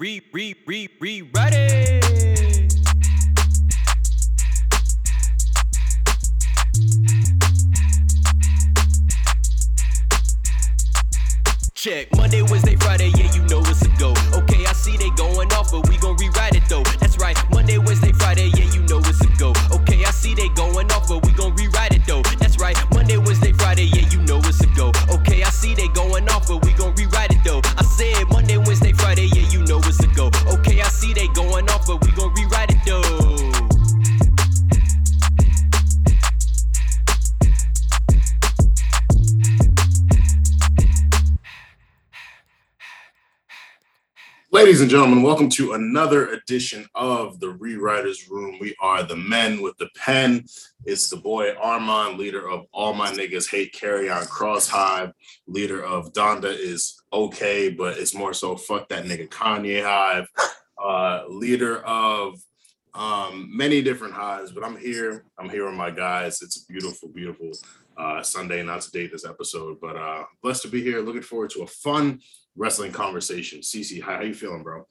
Rewrite it. Check. Monday, Wednesday, Friday, yeah, you know it's a go. Okay, I see they going off, but we gon' rewrite it though. That's right. Monday, Wednesday, Friday, yeah, you know it's a go. Okay, I see they going off, but we gon' rewrite it though. That's right. Monday, Wednesday, Friday, yeah, you know it's a go. Okay, I see they going off, but we gon' rewrite it though. I said Monday, Wednesday, Friday, yeah, you know it's a go. Okay, I see they going off, but we gon' rewrite it though. Ladies and gentlemen, welcome to another edition of the Rewriters Room. We are the men with the pen. It's the boy Armand, leader of All My Niggas Hate Carry On Cross Hive, leader of Donda Is Okay, but it's more so Fuck That Nigga Kanye Hive, leader of many different hives. But I'm here. I'm here with my guys. It's a beautiful, beautiful Sunday. Not to date this episode, but blessed to be here. Looking forward to a fun wrestling conversation. CC, how you feeling, bro?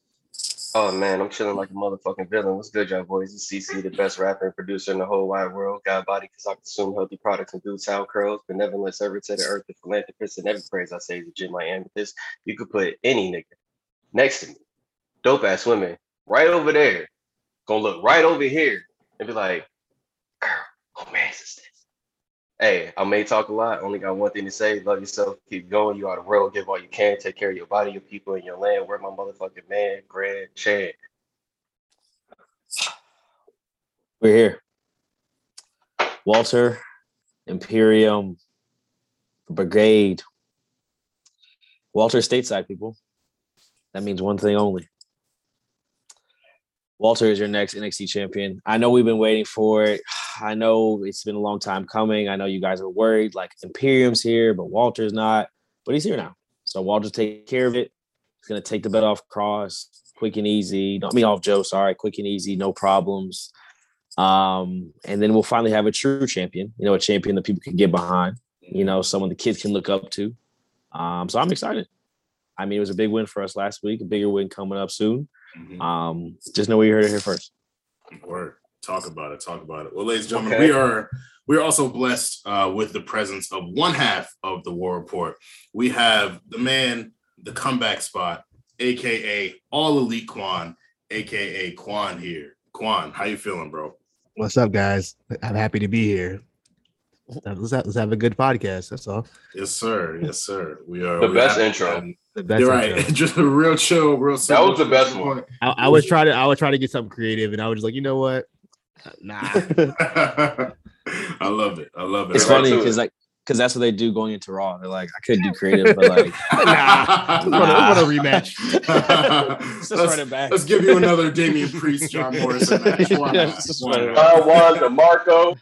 Oh man, I'm chilling like a motherfucking villain. What's good, y'all boys? It's CC, the best rapper and producer in the whole wide world. God body, because I consume healthy products and do towel curls, benevolent servant to the earth, the philanthropist, and every praise I say is legit. My amethyst. You could put any nigga next to me, dope ass women, right over there, gonna look right over here and be like, girl, who man is this? Hey, I may talk a lot, only got one thing to say. Love yourself, keep going, you are the world, give all you can, take care of your body, your people, and your land. Where my motherfucking man, Grand Chad? We're here. Walter, Imperium, Brigade. Walter stateside, people. That means one thing only. Walter is your next NXT champion. I know we've been waiting for it. I know it's been a long time coming. I know you guys are worried, like Imperium's here, but Walter's not. But he's here now. So Walter take care of it. He's going to take the belt off Cross, quick and easy. Not me off Joe, sorry. Quick and easy, no problems. And then we'll finally have a true champion, you know, a champion that people can get behind, you know, someone the kids can look up to. So I'm excited. I mean, it was a big win for us last week, a bigger win coming up soon. Mm-hmm. Just know where you heard it here first. Word. Talk about it. Well, ladies and gentlemen, okay. we are also blessed with the presence of one half of the War Report. We have the man, the comeback spot, aka All Elite Kwan, aka Kwan here. Kwan, how you feeling, bro? What's up, guys? I'm happy to be here. Let's have a good podcast. That's all. Yes, sir. Yes, sir. We are the best intro. You're right. Just a real chill, real simple. That was the best one. I would try to get something creative, and I was just like, you know what? Nah. I love it. It's funny because that's what they do going into Raw. They're like, I could do creative, but like, nah. What a rematch. let's run it back. Let's give you another Damian Priest, John Morrison match. Why DeMarco.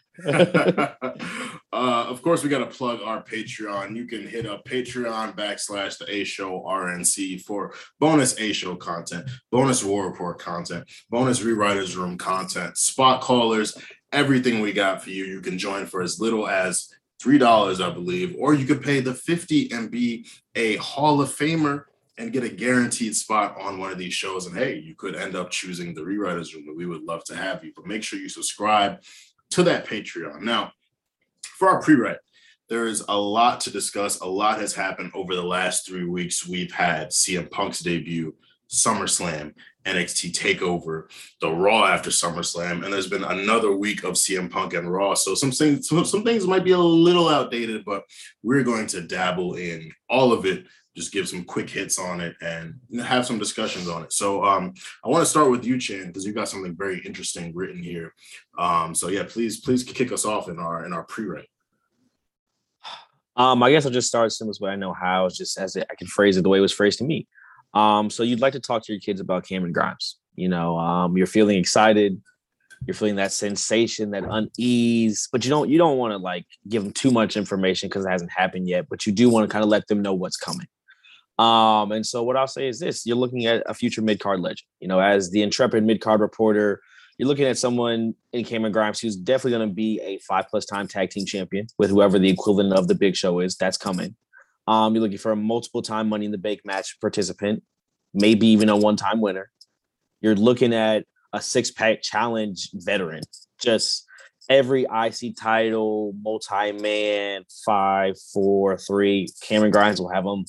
Of course, we got to plug our Patreon. You can hit up Patreon.com/TheAShowRNC for bonus A Show content, bonus War Report content, bonus Rewriters Room content, spot callers, everything we got for you. You can join for as little as $3, I believe, or you could pay the $50 and be a Hall of Famer and get a guaranteed spot on one of these shows. And hey, you could end up choosing the Rewriters Room, and we would love to have you. But make sure you subscribe to that Patreon. Now, for our pre-write, there is a lot to discuss. A lot has happened over the last 3 weeks. We've had CM Punk's debut, SummerSlam, NXT TakeOver, the Raw after SummerSlam, and there's been another week of CM Punk and Raw. So some things might be a little outdated, but we're going to dabble in all of it, just give some quick hits on it and have some discussions on it. So I want to start with you, Chan, because you got something very interesting written here. So yeah, please kick us off in our pre-write. I guess I'll just start similar to what I know how, just as I can phrase it the way it was phrased to me. So you'd like to talk to your kids about Cameron Grimes. You know, you're feeling excited. You're feeling that sensation, that unease, but you don't want to like give them too much information because it hasn't happened yet, but you do want to kind of let them know what's coming. And so what I'll say is this: you're looking at a future mid-card legend. You know, as the intrepid mid-card reporter, you're looking at someone in Cameron Grimes who's definitely going to be a 5+ time tag team champion with whoever the equivalent of the Big Show is. That's coming. You're looking for a multiple time Money in the Bank match participant. maybe even a one-time winner. You're looking at a six-pack challenge veteran, just every IC title, multi-man, 5, 4, 3. Cameron Grimes will have him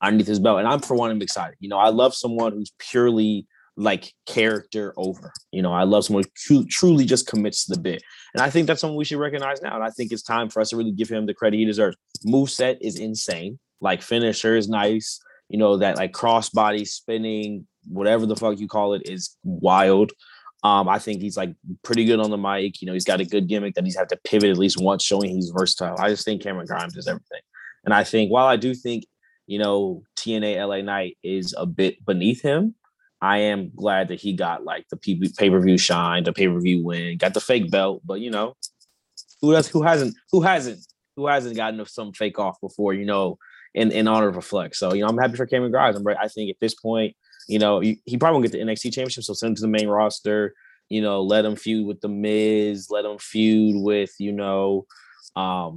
underneath his belt. And I'm, for one, I'm excited. You know, I love someone who's purely like character over. You know, I love someone who truly just commits to the bit. And I think that's something we should recognize now. And I think it's time for us to really give him the credit he deserves. Moveset is insane. Like, finisher is nice. You know, that like crossbody spinning, whatever the fuck you call it, is wild. I think he's like pretty good on the mic. You know, he's got a good gimmick that he's had to pivot at least once, showing he's versatile. I just think Cameron Grimes is everything. And I think, while I do think, you know, TNA LA Knight is a bit beneath him, I am glad that he got like the pay-per-view shine, the pay-per-view win, got the fake belt. But, you know, who hasn't gotten some fake off before, you know, in honor of a flex. So, you know, I'm happy for Cameron Grimes. I think at this point, you know, he probably won't get the NXT championship, so send him to the main roster, you know, let him feud with The Miz, let him feud with, you know, I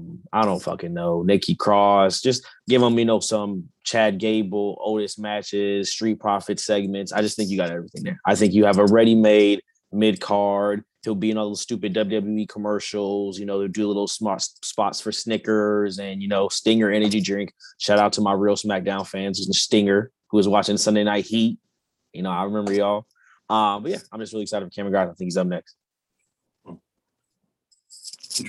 don't fucking know, Nikki Cross. Just give him, you know, some Chad Gable, Otis matches, Street Profit segments. I just think you got everything there. I think you have a ready-made mid-card. He'll be in all those stupid WWE commercials. You know, they'll do little smart spots for Snickers and, you know, Stinger energy drink. Shout out to my real SmackDown fans, Stinger, who was watching Sunday Night Heat. You know, I remember y'all. But yeah, I'm just really excited for Cameron Grimes. I think he's up next.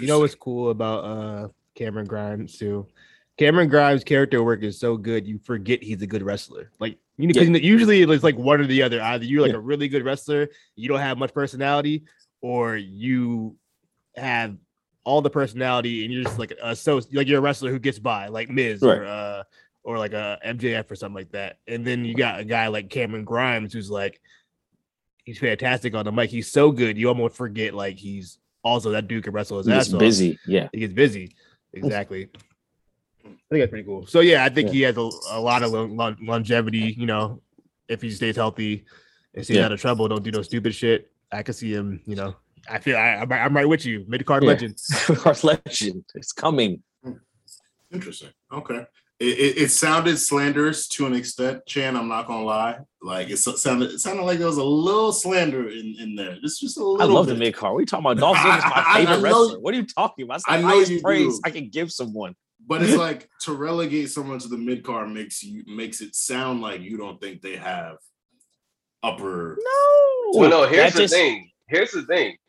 You know what's cool about Cameron Grimes too? Cameron Grimes' character work is so good, you forget he's a good wrestler. Like, you know, usually it's like one or the other. Either you're like a really good wrestler, you don't have much personality, or you have all the personality and you're just like you're a wrestler who gets by, like Miz, right, or like a MJF or something like that. And then you got a guy like Cameron Grimes who's like, he's fantastic on the mic. He's so good, you almost forget like he's also that dude can wrestle his ass off. Busy, yeah. He gets busy, exactly. I think that's pretty cool. So yeah, I think he has a lot of longevity. You know, if he stays healthy and stays out of trouble, don't do no stupid shit, I could see him. You know, I feel I'm right with you. Mid-card legend, mid-card legend. It's coming. Interesting. Okay. It sounded slanderous to an extent, Chan. I'm not gonna lie. Like it sounded like there was a little slander in there. Just a little. I love the mid card. We talking about Dolph Ziggler is my favorite wrestler. What are you talking about? That's the highest praise I can give someone. But it's like to relegate someone to the mid card makes it sound like you don't think they have upper. No. Well, no. Here's the thing.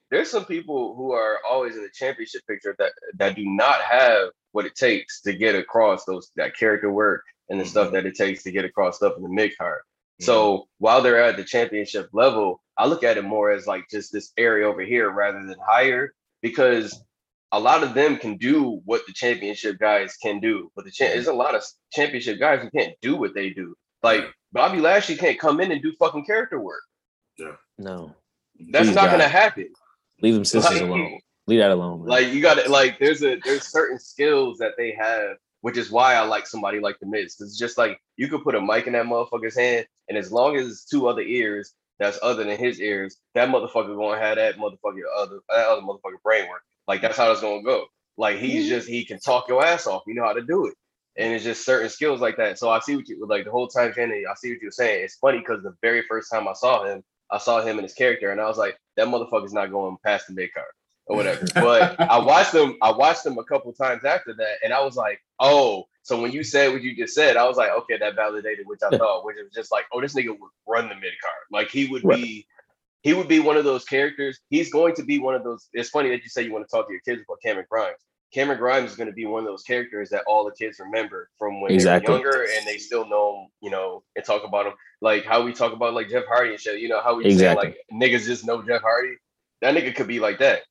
There's some people who are always in the championship picture that do not have what it takes to get across that character work and the stuff that it takes to get across stuff in the mid-card. Mm-hmm. So while they're at the championship level, I look at it more as like just this area over here rather than higher, because a lot of them can do what the championship guys can do, but there's a lot of championship guys who can't do what they do. Like Bobby Lashley can't come in and do fucking character work. Yeah, no, that's not gonna happen. Leave them sisters alone. Leave that alone, man. Like, you got to, like, there's certain skills that they have, which is why I like somebody like The Miz. It's just like, you could put a mic in that motherfucker's hand, and as long as it's two other ears that's other than his ears, that motherfucker gonna have that other motherfucker brain work. Like, that's how it's gonna go. Like, he can talk your ass off. You know how to do it, and it's just certain skills like that. So I see what you like the whole time, Jenny. I see what you're saying. It's funny because the very first time I saw him in his character, and I was like, that motherfucker's not going past the mid card. Or whatever, but I watched them a couple times after that, and I was like, oh, so when you said what you just said, I was like, okay, that validated which I thought, which was just like, oh, this nigga would run the mid card. Like he would be one of those characters. He's going to be one of those. It's funny that you say you want to talk to your kids about Cameron Grimes. Cameron Grimes is going to be one of those characters that all the kids remember from when they were younger, and they still know him, you know, and talk about him like how we talk about like Jeff Hardy and shit. You know how we say like niggas just know Jeff Hardy. That nigga could be like that.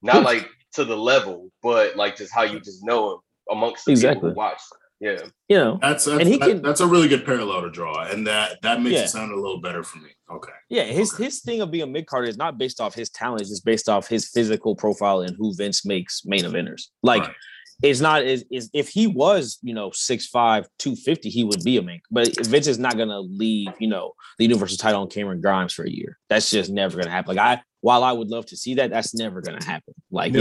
Not like to the level, but like just how you just know him amongst the people who watch. Yeah, you know, that's a really good parallel to draw, and that makes it sound a little better for me. Okay, yeah, his thing of being a mid carder is not based off his talent; it's just based off his physical profile and who Vince makes main eventers. Like, right. It's not is if he was, you know, 6'5", 250, he would be a mid. But Vince is not gonna leave, you know, the Universal title on Cameron Grimes for a year. That's just never gonna happen. Like While I would love to see that, that's never going to happen. Like,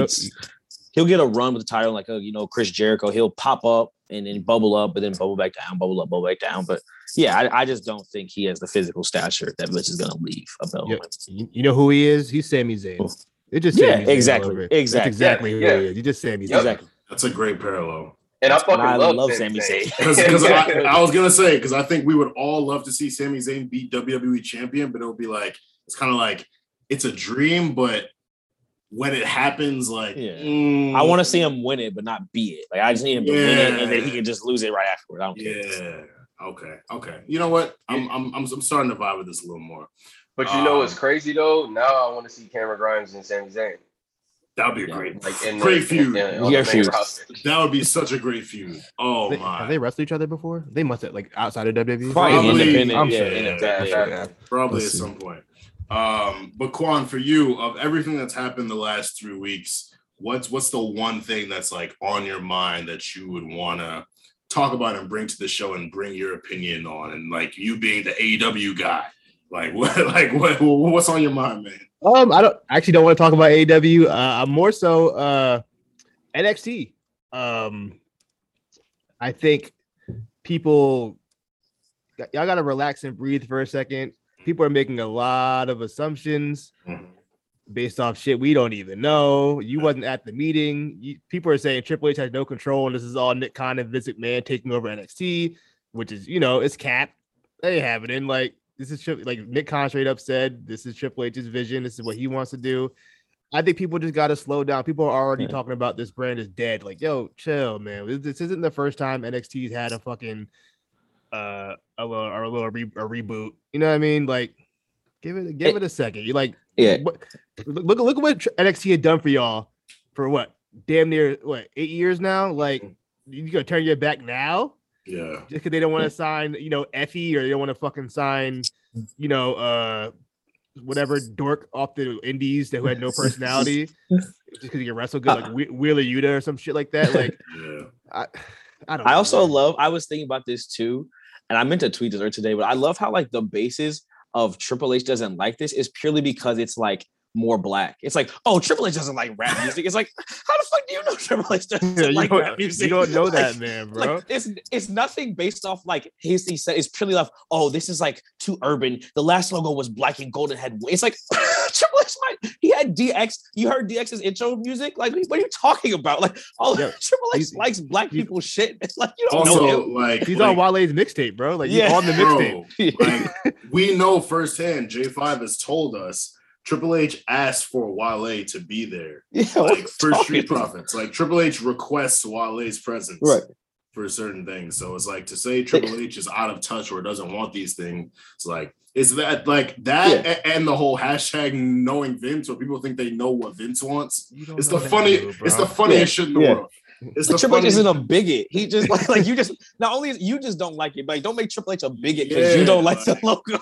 he'll get a run with the title, like, you know, Chris Jericho. He'll pop up, and then bubble up, but then bubble back down, bubble up, bubble back down. But yeah, I just don't think he has the physical stature that Vince is going to leave a belt. You know who he is? He's Sami Zayn. Oh. It just Sami Zayn. That's exactly who he is. You just Sami Zayn. Exactly. That's a great parallel. And I fucking love Sami Zayn. Because I was gonna say, because I think we would all love to see Sami Zayn beat WWE champion, but it'll be like it's kind of like it's a dream, but when it happens, like I want to see him win it, but not beat it. Like I just need him to win it, and then he can just lose it right afterward. I don't care. Okay. You know what? I'm starting to vibe with this a little more. But you know what's crazy though? Now I want to see Cameron Grimes and Sami Zayn. That would be a great, great feud. That would be such a great feud. Oh my! Have they wrestled each other before? They must have, like, outside of WWE. Probably at some point. But Kwan, for you, of everything that's happened the last 3 weeks, what's the one thing that's like on your mind that you would want to talk about and bring to the show and bring your opinion on, and like you being the AEW guy, what's on your mind, man? I don't want to talk about AEW. I'm more so NXT. I think y'all gotta relax and breathe for a second. People are making a lot of assumptions based off shit we don't even know. You wasn't at the meeting. People are saying Triple H has no control, and this is all Nick Khan and Vince McMahon taking over NXT, which is, it's cap. They have it in like. This is like Nick Khan straight up said, this is Triple H's vision. This is what he wants to do. I think people just got to slow down. People are already talking about this brand is dead. Like, yo, chill, man. This isn't the first time NXT's had a fucking reboot. You know what I mean? Like, give it a second. You're like, look at what NXT had done for y'all for what? Damn near 8 years now? Like, you gonna turn your back now? Yeah, just because they don't want to sign, Effie, or they don't want to fucking sign, whatever dork off the indies that who had no personality, just because he can wrestle good, like Wheeler Yuta or some shit like that. Like, I don't know. I also love. I was thinking about this too, and I meant to tweet this earlier today, but I love how like the basis of Triple H doesn't like this is purely because it's like. More black. It's like, oh, Triple H doesn't like rap music. It's like, how the fuck do you know Triple H doesn't like rap music? You don't know that, man, bro. Like, it's nothing based off like he said. It's purely off. Oh, this is like too urban. The last logo was black and gold and had. It's like Triple H. Like, he had DX. You heard DX's intro music. Like, what are you talking about? Like, Triple H likes black people shit. It's like you don't know him. Like he's on Wale's mixtape, bro. Like he's on the mixtape. Like, we know firsthand. J5 has told us. Triple H asked for Wale to be there, for Street Profits. Like Triple H requests Wale's presence for certain things. So it's like to say Triple H is out of touch or doesn't want these things. It's like and the whole hashtag knowing Vince, where people think they know what Vince wants. It's the funniest shit in the world. It's like Triple H isn't a bigot. He just like you just not only you just don't like it, but like, don't make Triple H a bigot because you don't like the logo.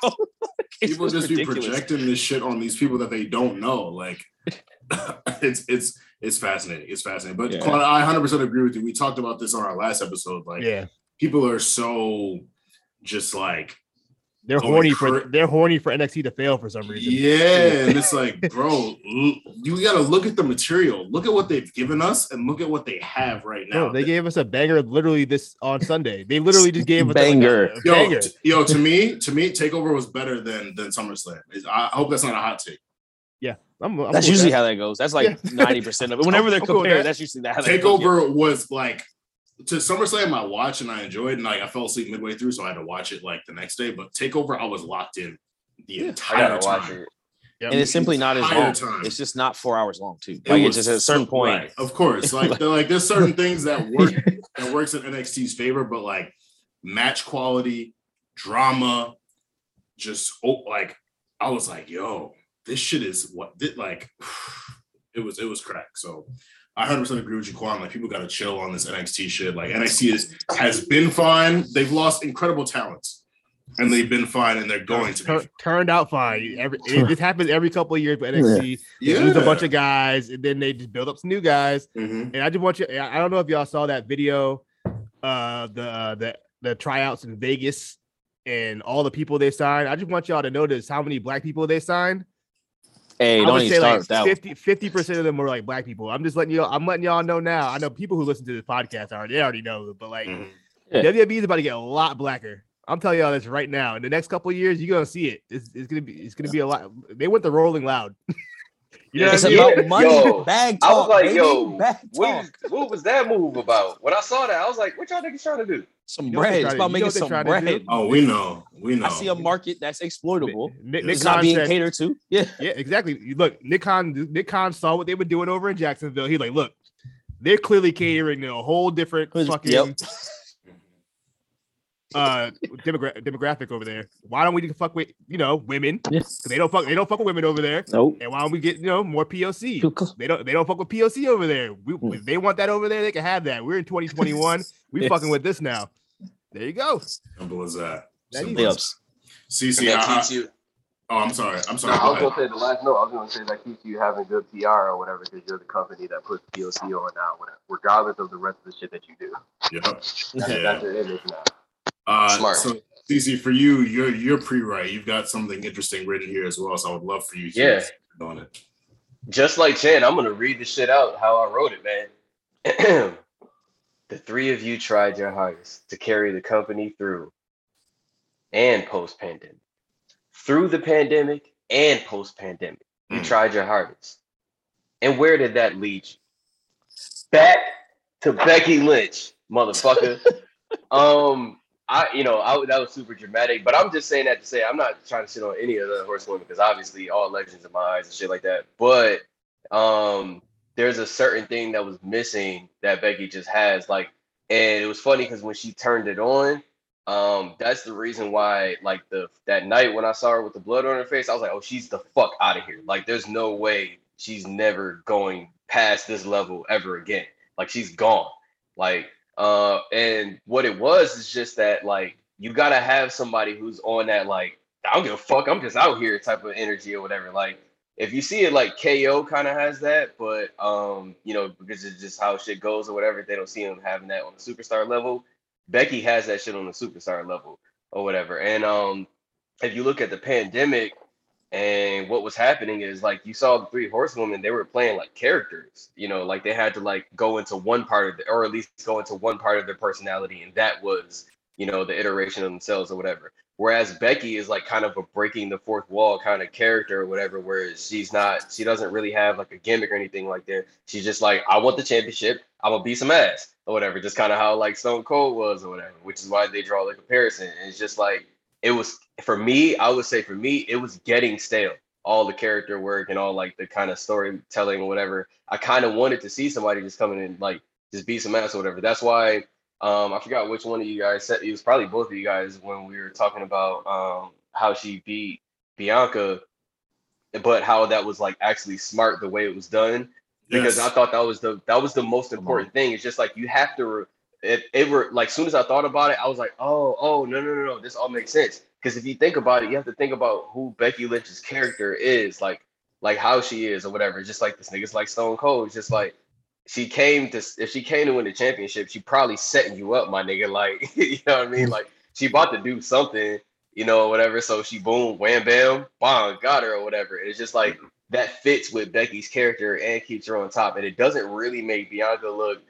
People just ridiculous. Be projecting this shit on these people that they don't know. Like it's fascinating. It's fascinating. But Kwan, I 100% agree with you. We talked about this on our last episode. Like people are so just like they're horny for NXT to fail for some reason. Yeah, and it's like, bro, you got to look at the material. Look at what they've given us, and look at what they have right now. Bro, they gave us a banger literally this on Sunday. They literally just gave us a banger. To me, Takeover was better than SummerSlam. I hope that's not a hot take. Yeah, I'm that's usually how that goes. That's like 90% of it. Whenever they're compared, that's usually that. Takeover was like. To SummerSlam, I watched and I enjoyed, and like I fell asleep midway through, so I had to watch it like the next day. But Takeover, I was locked in the entire time, and it's simply not as long. It's just not 4 hours long, too. Like it's just at a certain point. Right. Of course, like there's certain things that work that works in NXT's favor, but like match quality, drama, just like I was like, yo, this shit is what did like it was crack. So. I 100% agree with you, Kwan. Like, people got to chill on this NXT shit. Like, NXT has been fine. They've lost incredible talents, and they've been fine, and they're going to be turned out fine. It happens every couple of years, but NXT lose a bunch of guys, and then they just build up some new guys. Mm-hmm. And I just want you. I don't know if y'all saw that video, the tryouts in Vegas, and all the people they signed. I just want y'all to notice how many black people they signed. Hey, don't even start with that. 50% of them were like black people. I'm just letting you. I'm letting y'all know now. I know people who listen to this podcast already know, but like WWE is about to get a lot blacker. I'm telling y'all this right now. In the next couple of years, you're gonna see it. It's gonna be a lot. They went the Rolling Loud. About money, bag talk. I was like, what was that move about? When I saw that, I was like, what y'all niggas trying to do? Some bread. It's about making some bread. Oh, we know. I see a market that's exploitable. Nick Khan not being catered to. Yeah, exactly. Look, Nick Khan saw what they were doing over in Jacksonville. He's like, look, they're clearly catering to a whole different fucking demographic over there. Why don't we fuck with women? Yes. They don't fuck with women over there. Nope. And why don't we get more POC? They don't fuck with POC over there. If they want that over there, they can have that. We're in 2021. We fucking with this now. There you go. Simple as that. CC, I'm sorry. I was going to say that keeps you having good PR or whatever because you're the company that puts POC on now, regardless of the rest of the shit that you do. Yep. That's your image now. Smart. So, CC, for you, you're pre-right. You've got something interesting written here as well, so I would love for you to comment on it. Just like Chad, I'm going to read the shit out how I wrote it, man. The three of you tried your hardest to carry the company through and post-pandemic. Through the pandemic and post-pandemic, you tried your hardest. And where did that lead you? Back to Becky Lynch, motherfucker. That was super dramatic, but I'm just saying that to say I'm not trying to shit on any of the horsewomen because obviously all legends in my eyes and shit like that. But there's a certain thing that was missing that Becky just has, like, and it was funny because when she turned it on, that's the reason why, like, that night when I saw her with the blood on her face, I was like, oh, she's the fuck out of here. Like, there's no way she's never going past this level ever again. Like, she's gone. Like. And what it was is just that, like, you gotta have somebody who's on that, like, I don't give a fuck, I'm just out here type of energy or whatever. Like, if you see it, like, KO kind of has that, but because it's just how shit goes or whatever, they don't see him having that on the superstar level. Becky has that shit on the superstar level or whatever. And if you look at the pandemic and what was happening is, like, you saw the three horsewomen, they were playing like characters, like they had to like go into one part of or at least go into one part of their personality. And that was, the iteration of themselves or whatever. Whereas Becky is like kind of a breaking the fourth wall kind of character or whatever, where she doesn't really have like a gimmick or anything like that. She's just like, I want the championship. I'm gonna beat some ass or whatever. Just kind of how like Stone Cold was or whatever, which is why they draw the comparison. And it's just like, it was, for me, it was getting stale. All the character work and all like the kind of storytelling or whatever. I kind of wanted to see somebody just coming in and like just be some ass or whatever. That's why I forgot which one of you guys said, it was probably both of you guys when we were talking about how she beat Bianca, but how that was like actually smart the way it was done. Yes. Because I thought that was the most important thing. It's just like you have to. It were like, soon as I thought about it, I was like, oh, no, this all makes sense. Because if you think about it, you have to think about who Becky Lynch's character is, like how she is or whatever. It's just like this nigga's like Stone Cold. It's just like if she came to win the championship, she probably setting you up, my nigga. Like, you know what I mean? Like, she about to do something, whatever. So she boom, wham, bam, bong, got her or whatever. It's just like that fits with Becky's character and keeps her on top. And it doesn't really make Bianca look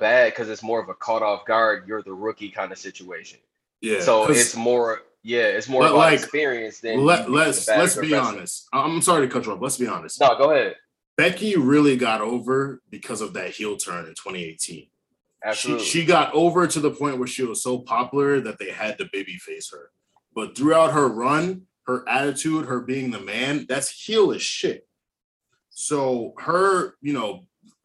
bad because it's more of a caught off guard, you're the rookie kind of situation. Yeah. So it's more about like, experience than let's be honest. I'm sorry to cut you off. Let's be honest. No, go ahead. Becky really got over because of that heel turn in 2018. Absolutely. She got over to the point where she was so popular that they had to babyface her. But throughout her run, her attitude, her being the man, that's heel as shit. So her,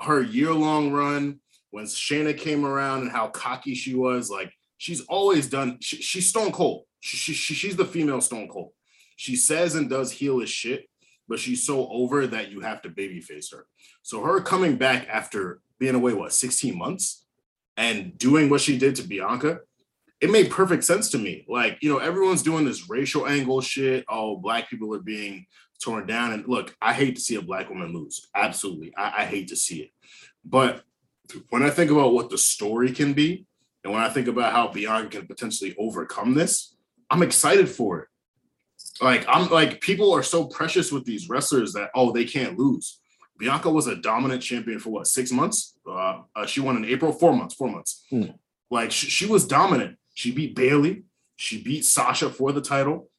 her year-long run. When Shayna came around and how cocky she was, like, she's always done. She's Stone Cold. She's the female Stone Cold. She says and does heel as shit, but she's so over that you have to babyface her. So her coming back after being away, 16 months and doing what she did to Bianca, it made perfect sense to me. Like, everyone's doing this racial angle shit. Oh, black people are being torn down. And look, I hate to see a black woman lose. Absolutely. I hate to see it. But when I think about what the story can be, and when I think about how Bianca can potentially overcome this, I'm excited for it. Like, I'm like, people are so precious with these wrestlers that, oh, they can't lose. Bianca was a dominant champion for what, 6 months? She won in April, 4 months, 4 months. Mm. Like, she was dominant. She beat Bayley. She beat Sasha for the title.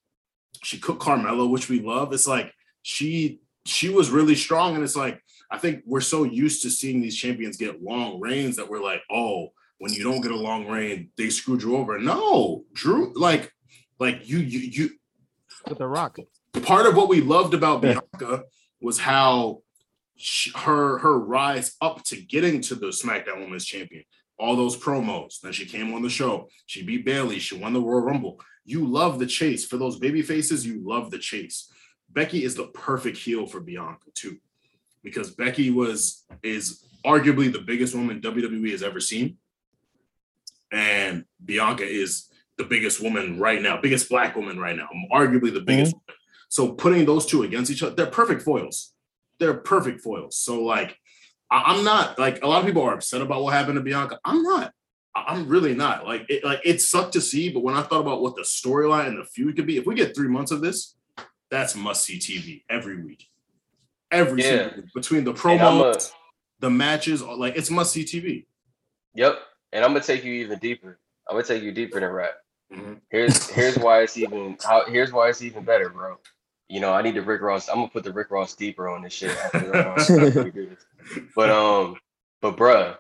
She cooked Carmella, which we love. It's like, she was really strong. And it's like, I think we're so used to seeing these champions get long reigns that we're like, oh, when you don't get a long reign, they screwed you over. No, Drew, like you. With the Rock. Part of what we loved about Bianca was how her rise up to getting to the SmackDown Women's Champion, all those promos. Then she came on the show. She beat Bayley. She won the Royal Rumble. You love the chase. For those baby faces, you love the chase. Becky is the perfect heel for Bianca, too, because Becky is arguably the biggest woman WWE has ever seen. And Bianca is the biggest woman right now, biggest black woman right now, arguably the biggest woman. So putting those two against each other, they're perfect foils. They're perfect foils. So, like, I'm not, like, a lot of people are upset about what happened to Bianca. I'm not. I'm really not. It sucked to see, but when I thought about what the storyline and the feud could be, if we get 3 months of this, that's must-see TV every week. Every single week. Between the promos, the matches, like, it's must-see TV. Yep. And I'm going to take you even deeper. I'm going to take you deeper than rap. Mm-hmm. Here's why it's even better, bro. You know, I need the Rick Ross. I'm gonna put the Rick Ross deeper on this shit. But bruh,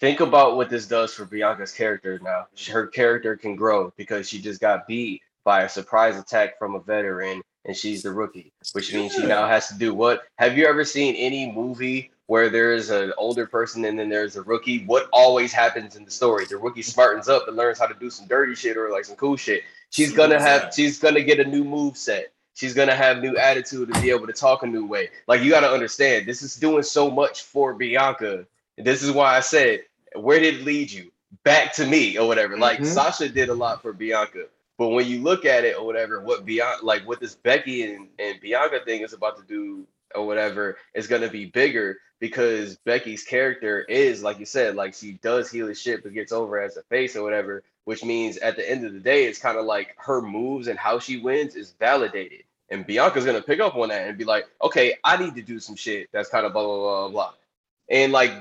think about what this does for Bianca's character now. Her character can grow because she just got beat by a surprise attack from a veteran, and she's the rookie, which means she now has to do what? Have you ever seen any movie where there's an older person and then there's a rookie? What always happens in the story? The rookie smartens up and learns how to do some dirty shit or like some cool shit. She's gonna get a new move set. She's gonna have new attitude and be able to talk a new way. Like, you gotta understand, this is doing so much for Bianca. This is why I said, where did it lead you? Back to me or whatever. Like, Sasha did a lot for Bianca. But when you look at it or whatever, what this Becky and Bianca thing is about to do or whatever is going to be bigger, because Becky's character is, like you said, like, she does heal his shit but gets over as a face or whatever, which means at the end of the day, it's kind of like her moves and how she wins is validated. And Bianca's going to pick up on that and be like, okay, I need to do some shit that's kind of blah, blah, blah, blah. And like,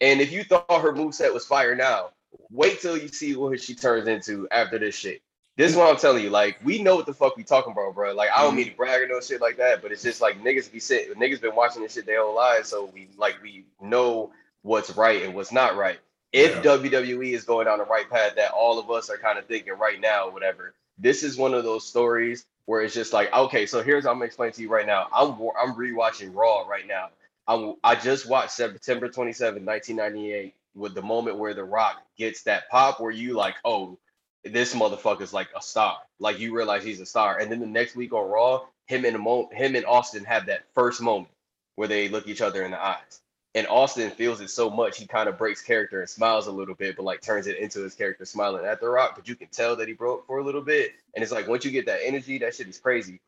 and if you thought her moveset was fire now, wait till you see what she turns into after this shit. This is what I'm telling you. Like, we know what the fuck we talking about, bro. Like, I don't mean to brag or no shit like that, but it's just like niggas been watching this shit their whole lives, so we know what's right and what's not right. If WWE is going down the right path that all of us are kind of thinking right now, whatever, this is one of those stories where it's just like, okay, so here's what I'm gonna explain to you right now. I'm rewatching Raw right now. I just watched September 27, 1998, with the moment where The Rock gets that pop where you like, oh, this motherfucker's like a star. Like, you realize he's a star. And then the next week on Raw, him and Austin have that first moment where they look each other in the eyes. And Austin feels it so much, he kind of breaks character and smiles a little bit, but like turns it into his character smiling at The Rock. But you can tell that he broke for a little bit. And it's like, once you get that energy, that shit is crazy.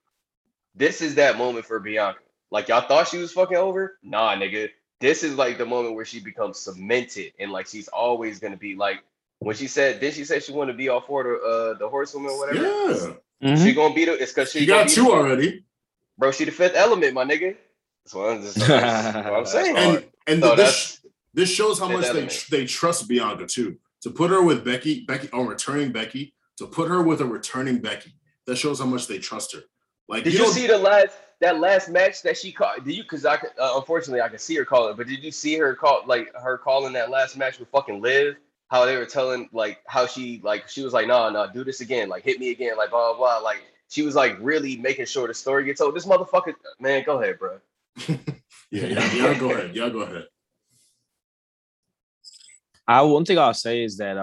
This is that moment for Bianca. Like, y'all thought she was fucking over? Nah, nigga. This is like the moment where she becomes cemented. And like, she's always going to be like, when she said, did she say she wanted to be all for the horsewoman or whatever? Yeah. Mm-hmm. She gonna beat her. It's because she got two already. Bro, she the Fifth Element, my nigga. That's what I'm saying. This shows how much they trust Bianca, too. To put her with Becky on returning Becky, to put her with a returning Becky, that shows how much they trust her. Like, did you see that last match that she called? Did you? Because I could, unfortunately I could see her call it, but did you see her call, like, her calling that last match with fucking Liv? How they were telling, like, how she was like, no, do this again. Like, hit me again. Like, blah, blah, blah. Like, she was, like, really making sure the story gets told. This motherfucker, man, go ahead, bro. Y'all go ahead. Y'all go ahead. One thing I'll say is that,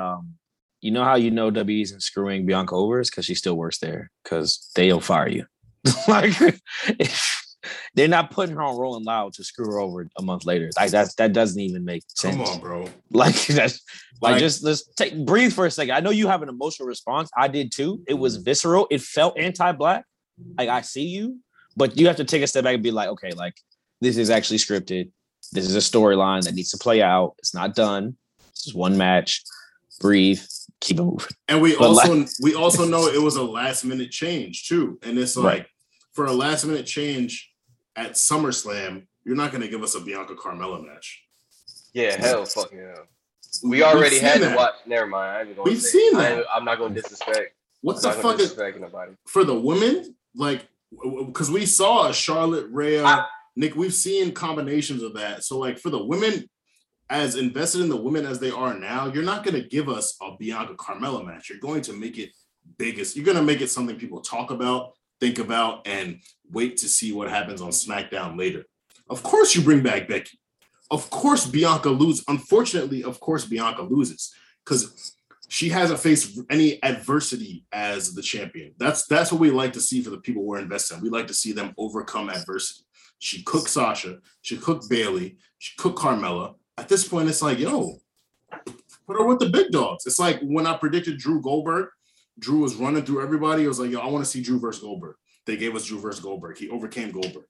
you know how you know WWE isn't screwing Bianca over is because she still works there. Because they'll fire you. Like, they're not putting her on Rolling Loud to screw her over a month later. Like, that doesn't even make sense. Come on, bro. Like, that's like just let's breathe for a second. I know you have an emotional response. I did too. It was visceral. It felt anti-black. Like, I see you, but you have to take a step back and be like, okay, like, this is actually scripted. This is a storyline that needs to play out. It's not done. This is one match. breathe, keep it moving. And we also know it was a last minute change too. And it's like, right, for a last minute change at SummerSlam, you're not going to give us a Bianca Carmella match. Yeah, hell fucking hell. We already had to watch. Never mind. I ain't gonna We've seen that. I'm not going to disrespect. What the fuck is nobody for the women? Like, because we saw a Charlotte Rhea, Nick. We've seen combinations of that. So, like, for the women, as invested in the women as they are now, you're not going to give us a Bianca Carmella match. You're going to make it biggest. You're going to make it something people talk about, think about, and wait to see what happens on SmackDown later. Of course, you bring back Becky. Of course, Bianca loses. Unfortunately, of course, Bianca loses because she hasn't faced any adversity as the champion. That's what we like to see for the people we're invested in. We like to see them overcome adversity. She cooked Sasha. She cooked Bayley. She cooked Carmella. At this point, it's like, yo, put her with the big dogs. It's like when I predicted Drew Goldberg. Drew was running through everybody. It was like, yo, I want to see Drew versus Goldberg. They gave us Drew versus Goldberg. He overcame Goldberg.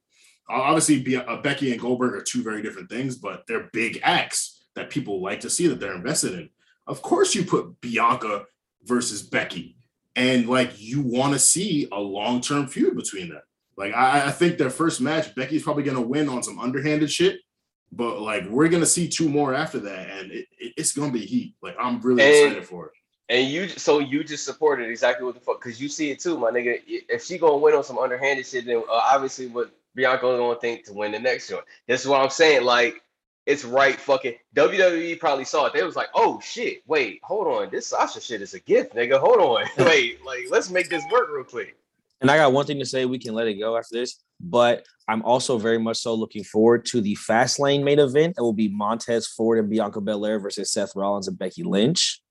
Obviously, Becky and Goldberg are two very different things, but they're big acts that people like to see that they're invested in. Of course, you put Bianca versus Becky, and like you want to see a long-term feud between them. Like I think their first match, Becky's probably going to win on some underhanded shit, but like we're going to see two more after that, and it's going to be heat. Like I'm really excited for it. And you just supported exactly what the fuck, because you see it too, my nigga. If she gonna win on some underhanded shit, then obviously what Bianca's gonna think to win the next one. This is what I'm saying. Like, it's right fucking WWE probably saw it. They was like, oh shit, wait, hold on. This Sasha shit is a gift, nigga. Hold on. Wait, like let's make this work real quick. And I got one thing to say, we can let it go after this, but I'm also very much so looking forward to the Fastlane main event. It will be Montez Ford and Bianca Belair versus Seth Rollins and Becky Lynch.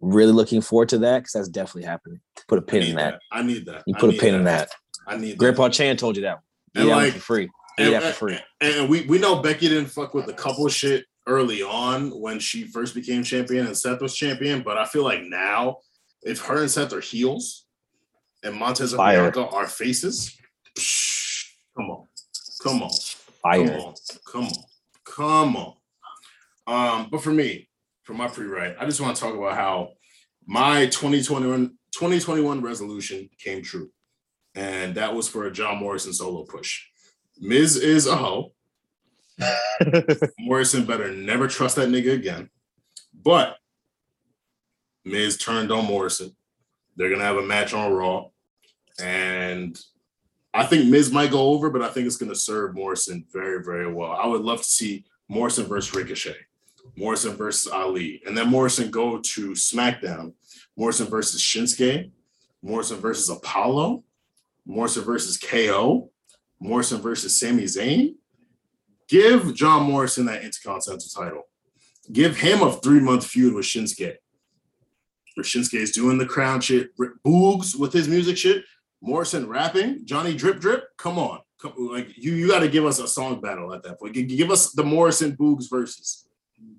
Really looking forward to that because that's definitely happening. Put a pin in that. I need that. You put a pin in that. I need that. Grandpa Chan told you that one. Yeah, like, for free. Yeah, for free. And we know Becky didn't fuck with the couple shit early on when she first became champion and Seth was champion, but I feel like now if her and Seth are heels and Montez and Bianca are faces, come on. But for me, for my pre-write, I just want to talk about how my 2021 resolution came true. And that was for a John Morrison solo push. Miz is a hoe. Morrison better never trust that nigga again. But Miz turned on Morrison. They're going to have a match on Raw. And I think Miz might go over, but I think it's going to serve Morrison very, very well. I would love to see Morrison versus Ricochet. Morrison versus Ali, and then Morrison go to SmackDown. Morrison versus Shinsuke, Morrison versus Apollo, Morrison versus KO, Morrison versus Sami Zayn. Give John Morrison that Intercontinental title. Give him a 3-month feud with Shinsuke. Where Shinsuke's doing the crown shit, Boogs with his music shit, Morrison rapping, Johnny Drip Drip. Come on, like you got to give us a song battle at that point. Give us the Morrison Boogs versus.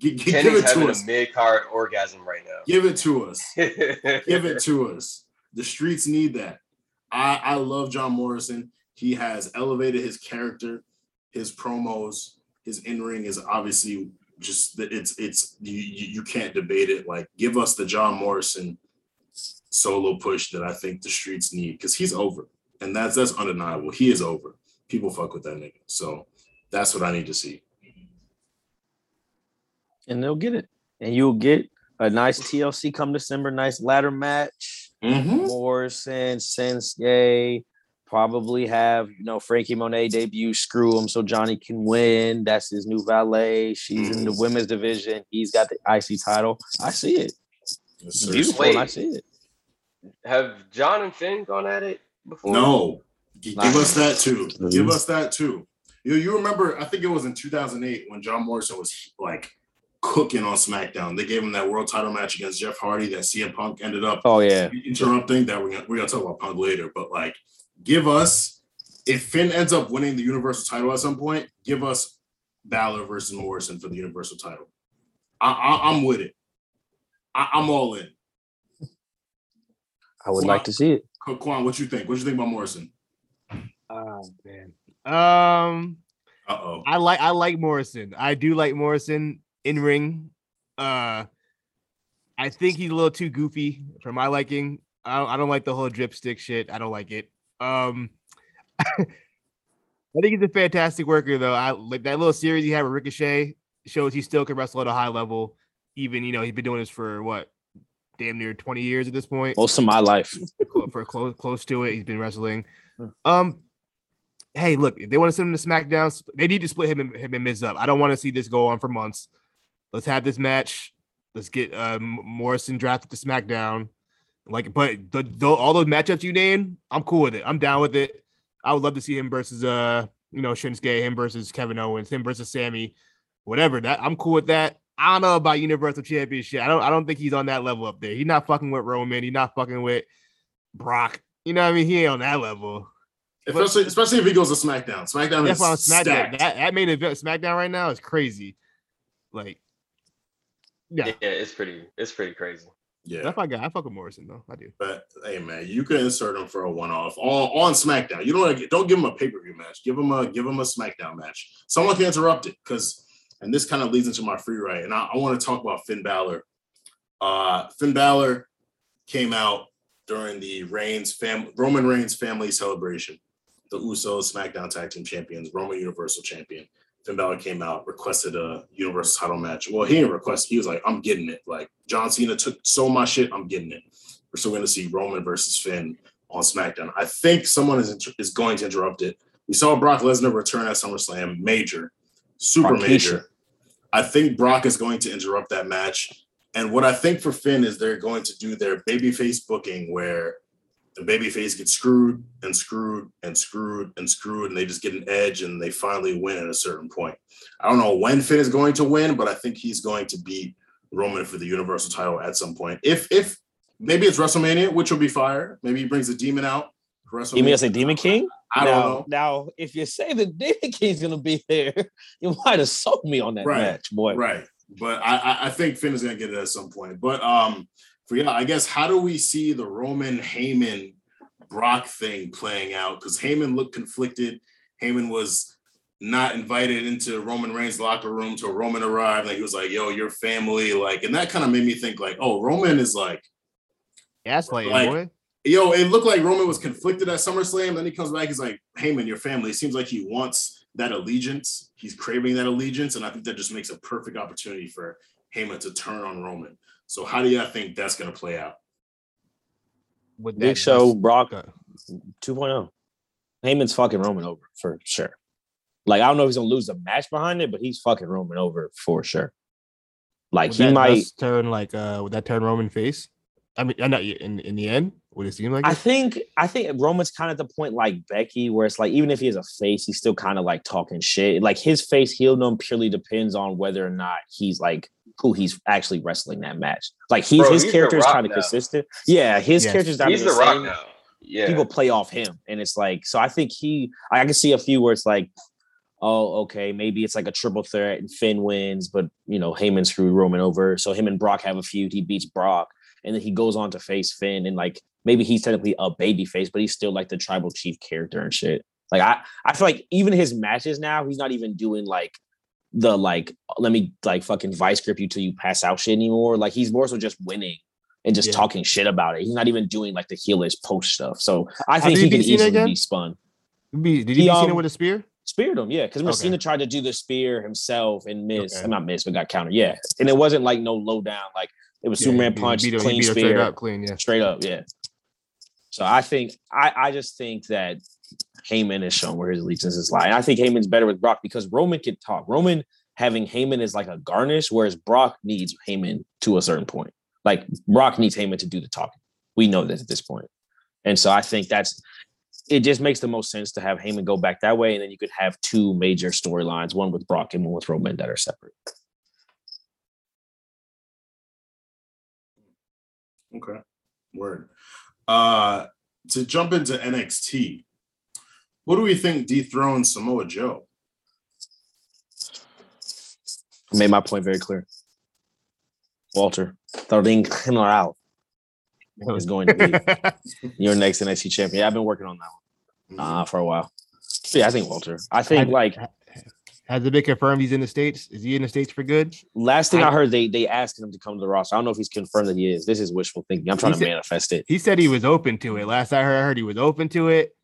Give it to us. A mid-card orgasm right now. Give it to us. Give it to us. The streets need that. I love John Morrison. He has elevated his character, his promos, his in-ring is obviously just that it's you can't debate it. Like, give us the John Morrison solo push that I think the streets need because he's over, and that's undeniable. He is over. People fuck with that nigga, so that's what I need to see. And they'll get it. And you'll get a nice TLC come December, nice ladder match. Mm-hmm. Morrison, Shinsuke, probably have, Frankie Monet debut, screw him so Johnny can win. That's his new valet. She's in the women's division. He's got the IC title. I see it. It's beautiful. I see it. Have John and Finn gone at it before? No. Give us that too. Mm-hmm. Give us that too. You remember, I think it was in 2008 when John Morrison was like, cooking on SmackDown. They gave him that world title match against Jeff Hardy that CM Punk ended up interrupting. That we're gonna talk about Punk later, but like, give us, if Finn ends up winning the Universal title at some point, give us Balor versus Morrison for the Universal title. I'm with it. I'm all in. I would like to see it. Kwan, what you think? What you think about Morrison? Oh man. I like Morrison. I do like Morrison. In ring, I think he's a little too goofy for my liking. I don't like the whole dripstick shit. I don't like it. I think he's a fantastic worker, though. I like that little series he had with Ricochet. Shows he still can wrestle at a high level. Even, you know, he's been doing this for what, damn near 20 years at this point. Most of my life. For close to it, he's been wrestling. Hey, look, if they want to send him to SmackDown, they need to split him and Miz up. I don't want to see this go on for months. Let's have this match. Let's get Morrison drafted to SmackDown. Like, but all those matchups you named, I'm cool with it. I'm down with it. I would love to see him versus, Shinsuke, him versus Kevin Owens, him versus Sammy, whatever. That I'm cool with that. I don't know about Universal Championship. I don't think he's on that level up there. He's not fucking with Roman. He's not fucking with Brock. You know what I mean? He ain't on that level. Especially if he goes to SmackDown. SmackDown is stacked. That main event, SmackDown right now, is crazy. Like, yeah, it's pretty crazy. Yeah, that's my guy. I fuck with Morrison though. I do. But hey, man, you can insert him for a one-off on SmackDown. You don't give him a pay-per-view match. Give him a SmackDown match. Someone can interrupt it and this kind of leads into my free write. And I want to talk about Finn Balor. Finn Balor came out during the Roman Reigns family celebration. The Usos, SmackDown Tag Team Champions, Roman Universal Champion. Finn Balor came out, requested a Universal title match. Well, he didn't request. He was like, I'm getting it. Like, John Cena took so my shit, I'm getting it. We're still going to see Roman versus Finn on SmackDown. I think someone is going to interrupt it. We saw Brock Lesnar return at SummerSlam. Major. Super major. I think Brock is going to interrupt that match. And what I think for Finn is they're going to do their babyface booking where the babyface gets screwed and screwed and screwed and screwed, and they just get an edge and they finally win at a certain point. I don't know when Finn is going to win, but I think he's going to beat Roman for the Universal title at some point. If maybe it's WrestleMania, which will be fire. Maybe he brings the demon out. You mean it's a Demon King? I don't know. Now, if you say the Demon King's going to be there, you might have sold me on that match, boy. Right. But I think Finn is going to get it at some point. But I guess, how do we see the Roman Heyman Brock thing playing out? Because Heyman looked conflicted. Heyman was not invited into Roman Reigns' locker room till Roman arrived. Like, he was like, yo, your family. Like, and that kind of made me think, like, oh, Roman is like, gaslighting, like, boy. Yo, it looked like Roman was conflicted at SummerSlam. Then he comes back, he's like, Heyman, your family. It seems like he wants that allegiance. He's craving that allegiance. And I think that just makes a perfect opportunity for Heyman to turn on Roman. So how do y'all think that's going to play out? With Big Show, Brock 2.0. Heyman's fucking Roman over for sure. Like, I don't know if he's going to lose the match behind it, but he's fucking Roman over for sure. Like, would he might turn, like, would that turn Roman face? I mean, not in the end. Would it seem like I think Roman's kind of at the point like Becky, where it's like, even if he has a face, he's still kind of like talking shit. Like, his face heel known purely depends on whether or not he's like who he's actually wrestling that match. Like, his character is kind of consistent. Yeah, his character's not the Rock now. Yeah, people play off him, and it's like, so I think I can see a few where it's like, oh, okay, maybe it's like a triple threat and Finn wins, but you know, Heyman screwed Roman over, so him and Brock have a feud. He beats Brock, and then he goes on to face Finn, and like, maybe he's technically a baby face, but he's still like the tribal chief character and shit. Like, I feel like even his matches now, he's not even doing like the, like, let me like fucking vice grip you till you pass out shit anymore. Like, he's more so just winning and just talking shit about it. He's not even doing like the heelish post stuff. So I think he can easily be spun. Did you see Cena with a spear? Speared him, yeah. Because Cena tried to do the spear himself and missed. I'm not missed, but got countered. Yeah, and it wasn't like no low down. Like, it was Superman punch, clean spear, straight up. So I just think that Heyman has shown where his allegiances lie. And I think Heyman's better with Brock because Roman can talk. Roman having Heyman is like a garnish, whereas Brock needs Heyman to a certain point. Like, Brock needs Heyman to do the talking. We know this at this point. And so I think it just makes the most sense to have Heyman go back that way. And then you could have two major storylines, one with Brock and one with Roman, that are separate. Okay. Word. To jump into NXT, what do we think dethrones Samoa Joe? I made my point very clear. Walter, Tardin General is going to be your next NXT champion. I've been working on that one for a while. Yeah, I think Walter. I think like Has it been confirmed he's in the States? Is he in the States for good? Last thing I heard, they asked him to come to the roster. I don't know if he's confirmed that he is. This is wishful thinking. I'm trying to manifest it. He said he was open to it. Last I heard he was open to it.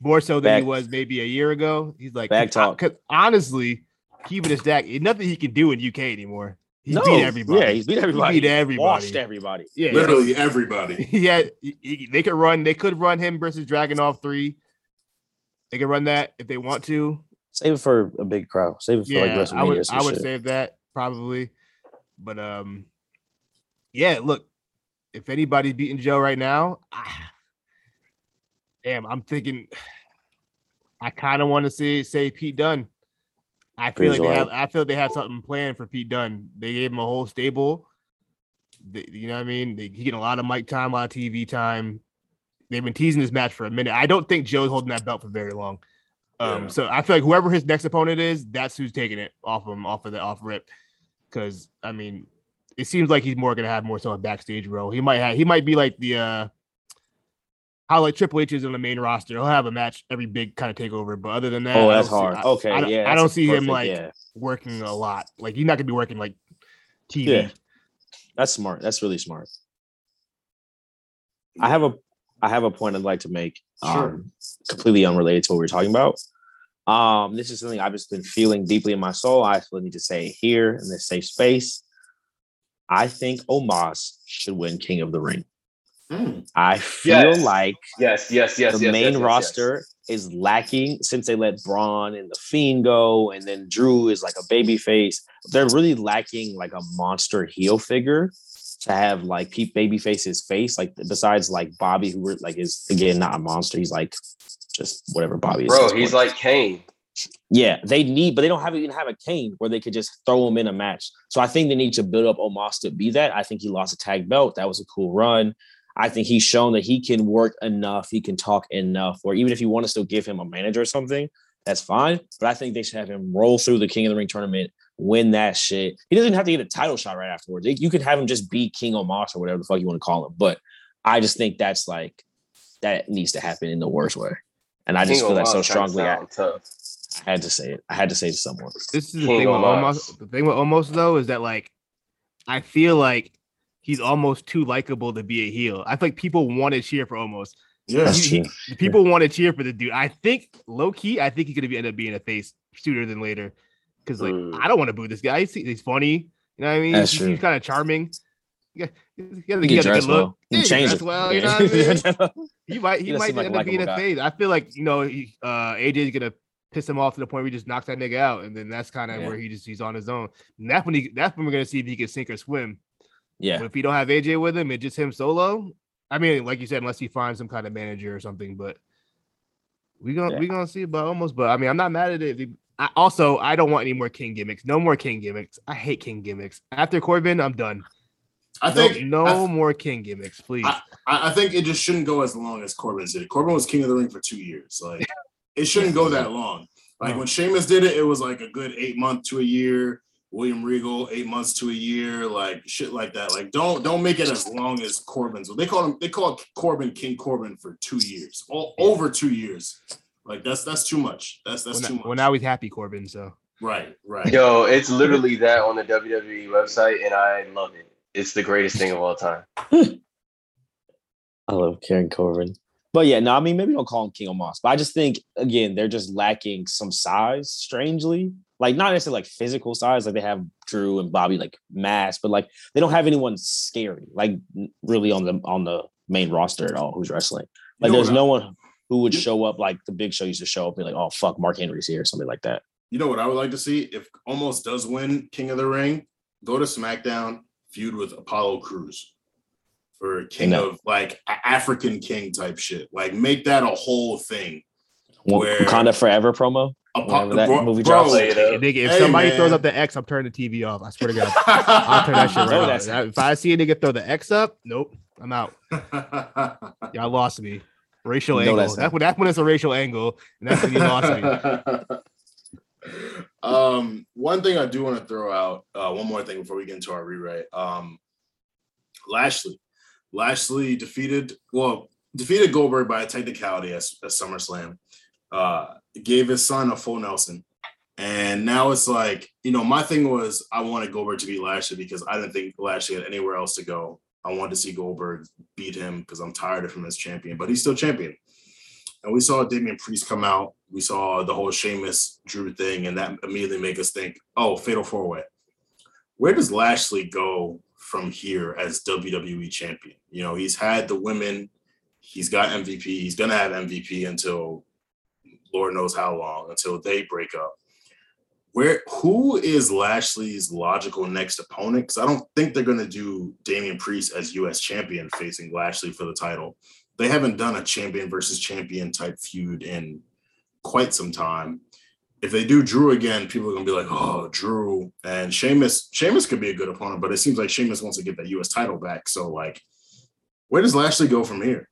More so than he was maybe a year ago. He's like, back talk. Honestly, keeping his stack, nothing he can do in UK anymore. He beat everybody. Yeah, he's beat everybody. He beat everybody. Washed everybody. Yeah, literally everybody. Yeah, they could run. They could run him versus Dragunov 3. They could run that if they want to. Save it for a big crowd. Save it for like WrestleMania. I would save that probably. But yeah. Look, if anybody's beating Joe right now, damn, I'm thinking. I kind of want to say Pete Dunne. I feel like they have something planned for Pete Dunne. They gave him a whole stable. You know what I mean? He get a lot of mic time, a lot of TV time. They've been teasing this match for a minute. I don't think Joe's holding that belt for very long. So I feel like whoever his next opponent is, that's who's taking it off him, off rip. Because I mean, it seems like he's gonna have more so a backstage role. He might be like the how like Triple H is on the main roster. He'll have a match every big kind of takeover, but other than that, I don't see him working a lot. Like he's not gonna be working like TV. Yeah. That's smart. That's really smart. I have a point I'd like to make. Sure. Completely unrelated to what we were talking about. This is something I've just been feeling deeply in my soul. I still need to say it here in this safe space. I think Omos should win King of the Ring. I feel like the main roster is lacking since they let Braun and The Fiend go, and then Drew is like a baby face. They're really lacking like a monster heel figure to have like keep babyface's face, like besides like Bobby, who is again not a monster. He's like just whatever Bobby is. Bro, he's like Kane. Yeah, but they don't even have a Kane where they could just throw him in a match. So I think they need to build up Omos to be that. I think he lost a tag belt. That was a cool run. I think he's shown that he can work enough. He can talk enough. Or even if you want to still give him a manager or something, that's fine. But I think they should have him roll through the King of the Ring tournament, win that shit. He doesn't have to get a title shot right afterwards. You could have him just be King Omos or whatever the fuck you want to call him. But I just think that's like, that needs to happen in the worst way. And I just feel that so strongly. I had to say it. I had to say it to someone. This is the thing with Omos. The thing with Omos though is that like, I feel like he's almost too likable to be a heel. I feel like people want to cheer for Omos. Yeah, that's true. People want to cheer for the dude. I think low key, he's gonna end up being a face sooner than later. Because like I don't want to boo this guy. He's funny. You know what I mean? He's kind of charming. He got a good look. He changed well. You know what I mean? He might end up being a face. I feel like AJ's gonna piss him off to the point where he just knocks that nigga out, and then that's kind of where he's on his own. And that's when we're gonna see if he can sink or swim. Yeah. But if you don't have AJ with him, it's just him solo. I mean, like you said, unless he finds some kind of manager or something, but we're gonna see about Omos. But I mean, I'm not mad at it. I don't want any more King gimmicks. No more King gimmicks. I hate King gimmicks. After Corbin, I'm done. I think no more King gimmicks, please. I think it just shouldn't go as long as Corbin did. Corbin was King of the Ring for 2 years. Like it shouldn't go that long. Like when Sheamus did it, it was like a good 8 months to a year. William Regal, 8 months to a year, like shit like that. Like don't make it as long as Corbin's. They call Corbin King Corbin for 2 years, over 2 years. Like that's too much. That's too much. Well, now he's happy Corbin, so right. Yo, it's literally that on the WWE website, and I love it. It's the greatest thing of all time. I love Karen Corbin, but yeah, no, I mean maybe don't call him King Omos, but I just think again they're just lacking some size, strangely. Like not necessarily like physical size, like they have Drew and Bobby like mass, but like they don't have anyone scary, like really on the main roster at all who's wrestling. Like there's no one who would show up like the Big Show used to show up and be like, oh fuck, Mark Henry's here or something like that. You know what I would like to see if Omos does win King of the Ring, go to SmackDown, feud with Apollo Crews for king of like African king type shit. Like make that a whole thing. Wakanda Forever promo. If somebody throws up the X, I'm turning the TV off. I swear to God, I'll turn that shit right off. If I see a nigga throw the X up, nope, I'm out. Y'all lost me. Racial angle. That's when it's a racial angle, and that's when you lost me. One thing I do want to throw out. One more thing before we get into our rewrite. Lashley defeated Goldberg by a technicality at SummerSlam. Gave his son a full Nelson, And now it's like, you know, my thing was I wanted Goldberg to beat Lashley because I didn't think Lashley had anywhere else to go. I wanted to see Goldberg beat him because I'm tired of him as champion, but he's still champion. And we saw Damian Priest come out. We saw the whole Sheamus Drew thing, and that immediately make us think, oh, fatal four-way. Where does Lashley go from here as WWE champion? You know, he's had the women. He's got MVP. He's going to have MVP until Lord knows how long, until they break up. Who is Lashley's logical next opponent? Because I don't think they're going to do Damian Priest as U.S. champion facing Lashley for the title. They haven't done a champion versus champion type feud in quite some time. If they do Drew again, people are going to be like, oh, Drew. And Sheamus could be a good opponent, but it seems like Sheamus wants to get that U.S. title back. So, like, where does Lashley go from here?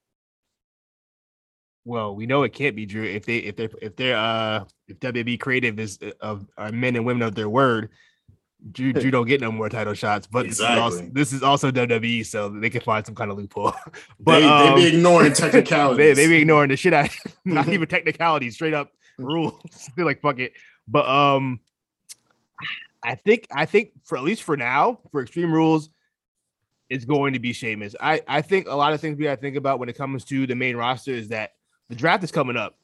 Well, we know it can't be Drew if WWE creative is are men and women of their word. Drew don't get no more title shots, but exactly. This is also WWE, so they can find some kind of loophole. But they be ignoring technicalities. they be ignoring the shit out, not even technicalities, straight up rules. They're like, fuck it. But I think for at least for now, for Extreme Rules, it's going to be Sheamus. I think a lot of things we gotta think about when it comes to the main roster is that the draft is coming up.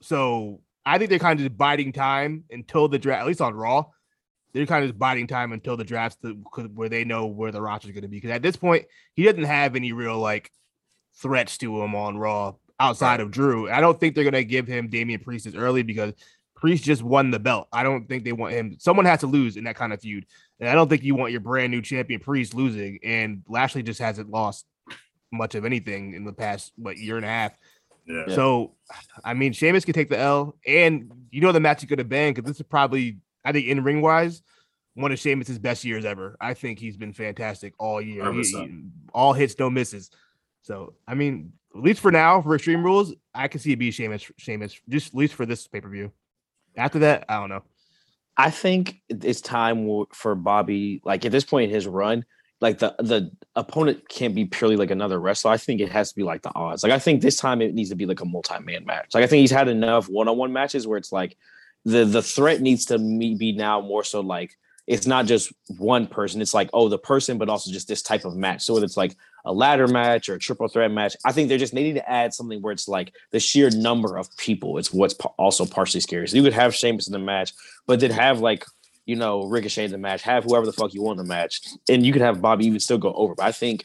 So I think they're kind of just biding time until the draft, at least on Raw. They're kind of just biding time until the draft's where they know where the roster is going to be. Because at this point, he doesn't have any real like threats to him on Raw outside of Drew. I don't think they're going to give him Damian Priest as early because Priest just won the belt. I don't think they want him. Someone has to lose in that kind of feud. And I don't think you want your brand new champion Priest losing. And Lashley just hasn't lost much of anything in the past, year and a half. Yeah. So, I mean, Sheamus could take the L, and you know the match is going to bang because this is probably, I think, in ring wise, one of Sheamus' best years ever. I think he's been fantastic all year, all hits, no misses. So, I mean, at least for now, for Extreme Rules, I can see it be Sheamus, just at least for this pay per view. After that, I don't know. I think it's time for Bobby. Like at this point in his run, like the opponent can't be purely like another wrestler. I think it has to be like the odds. Like I think this time it needs to be like a multi-man match. Like I think he's had enough one-on-one matches where it's like the threat needs to be now more so like it's not just one person. It's like, oh, the person, but also just this type of match. So whether it's like a ladder match or a triple threat match, I think they need to add something where it's like the sheer number of people. It's what's also partially scary. So you could have Sheamus in the match, but then have like, you know, Ricochet in the match, have whoever the fuck you want in the match, and you could have Bobby even still go over. But I think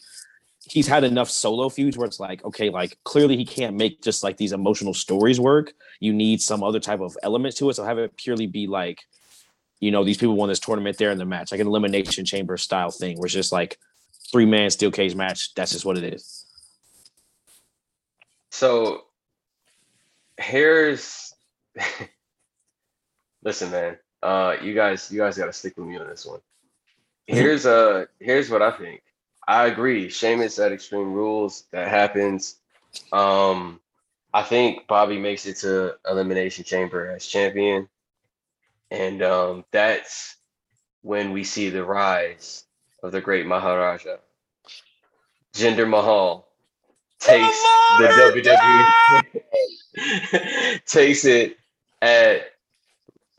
he's had enough solo feuds where it's like, okay, like clearly he can't make just like these emotional stories work. You need some other type of element to it. So have it purely be like, you know, these people won this tournament, they're in the match, like an elimination chamber style thing where it's just like 3-man steel cage match. That's just what it is. So here's listen, man. You guys got to stick with me on this one. Here's what I think. I agree. Sheamus at Extreme Rules, that happens. I think Bobby makes it to Elimination Chamber as champion, and that's when we see the rise of the great Maharaja. Jinder Mahal takes the WWE takes it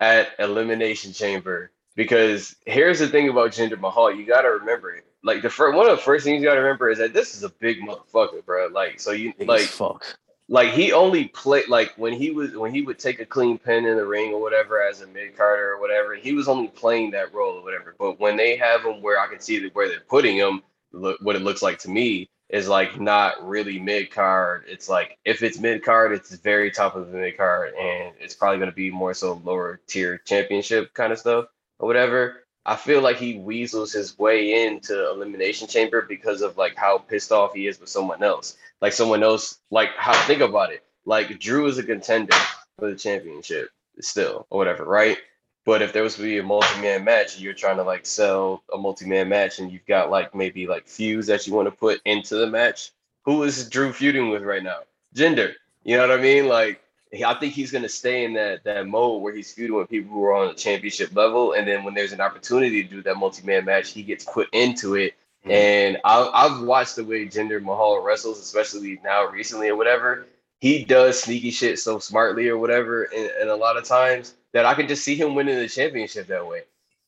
at Elimination Chamber, because here's the thing about Jinder Mahal, you got to remember it. Like one of the first things you got to remember is that this is a big motherfucker, bro. Like so, you like fuck. Like he only played like when he would take a clean pin in the ring or whatever as a mid-carder or whatever. He was only playing that role or whatever. But when they have him where I can see where they're putting him, what it looks like to me is like not really mid-card. It's like if it's mid-card, it's very top of the mid-card, and it's probably going to be more so lower tier championship kind of stuff or whatever. I feel like he weasels his way into Elimination Chamber because of like how pissed off he is with someone else. Like someone else, like how think about it. Like Drew is a contender for the championship still or whatever, right? But if there was to be a multi-man match and you're trying to like sell a multi-man match and you've got like maybe like feuds that you want to put into the match, who is Drew feuding with right now? Jinder. You know what I mean? Like I think he's going to stay in that mode where he's feuding with people who are on the championship level. And then when there's an opportunity to do that multi-man match, he gets put into it. Mm-hmm. And I've watched the way Jinder Mahal wrestles, especially now recently or whatever. he does sneaky shit so smartly or whatever, and a lot of times that I can just see him winning the championship that way.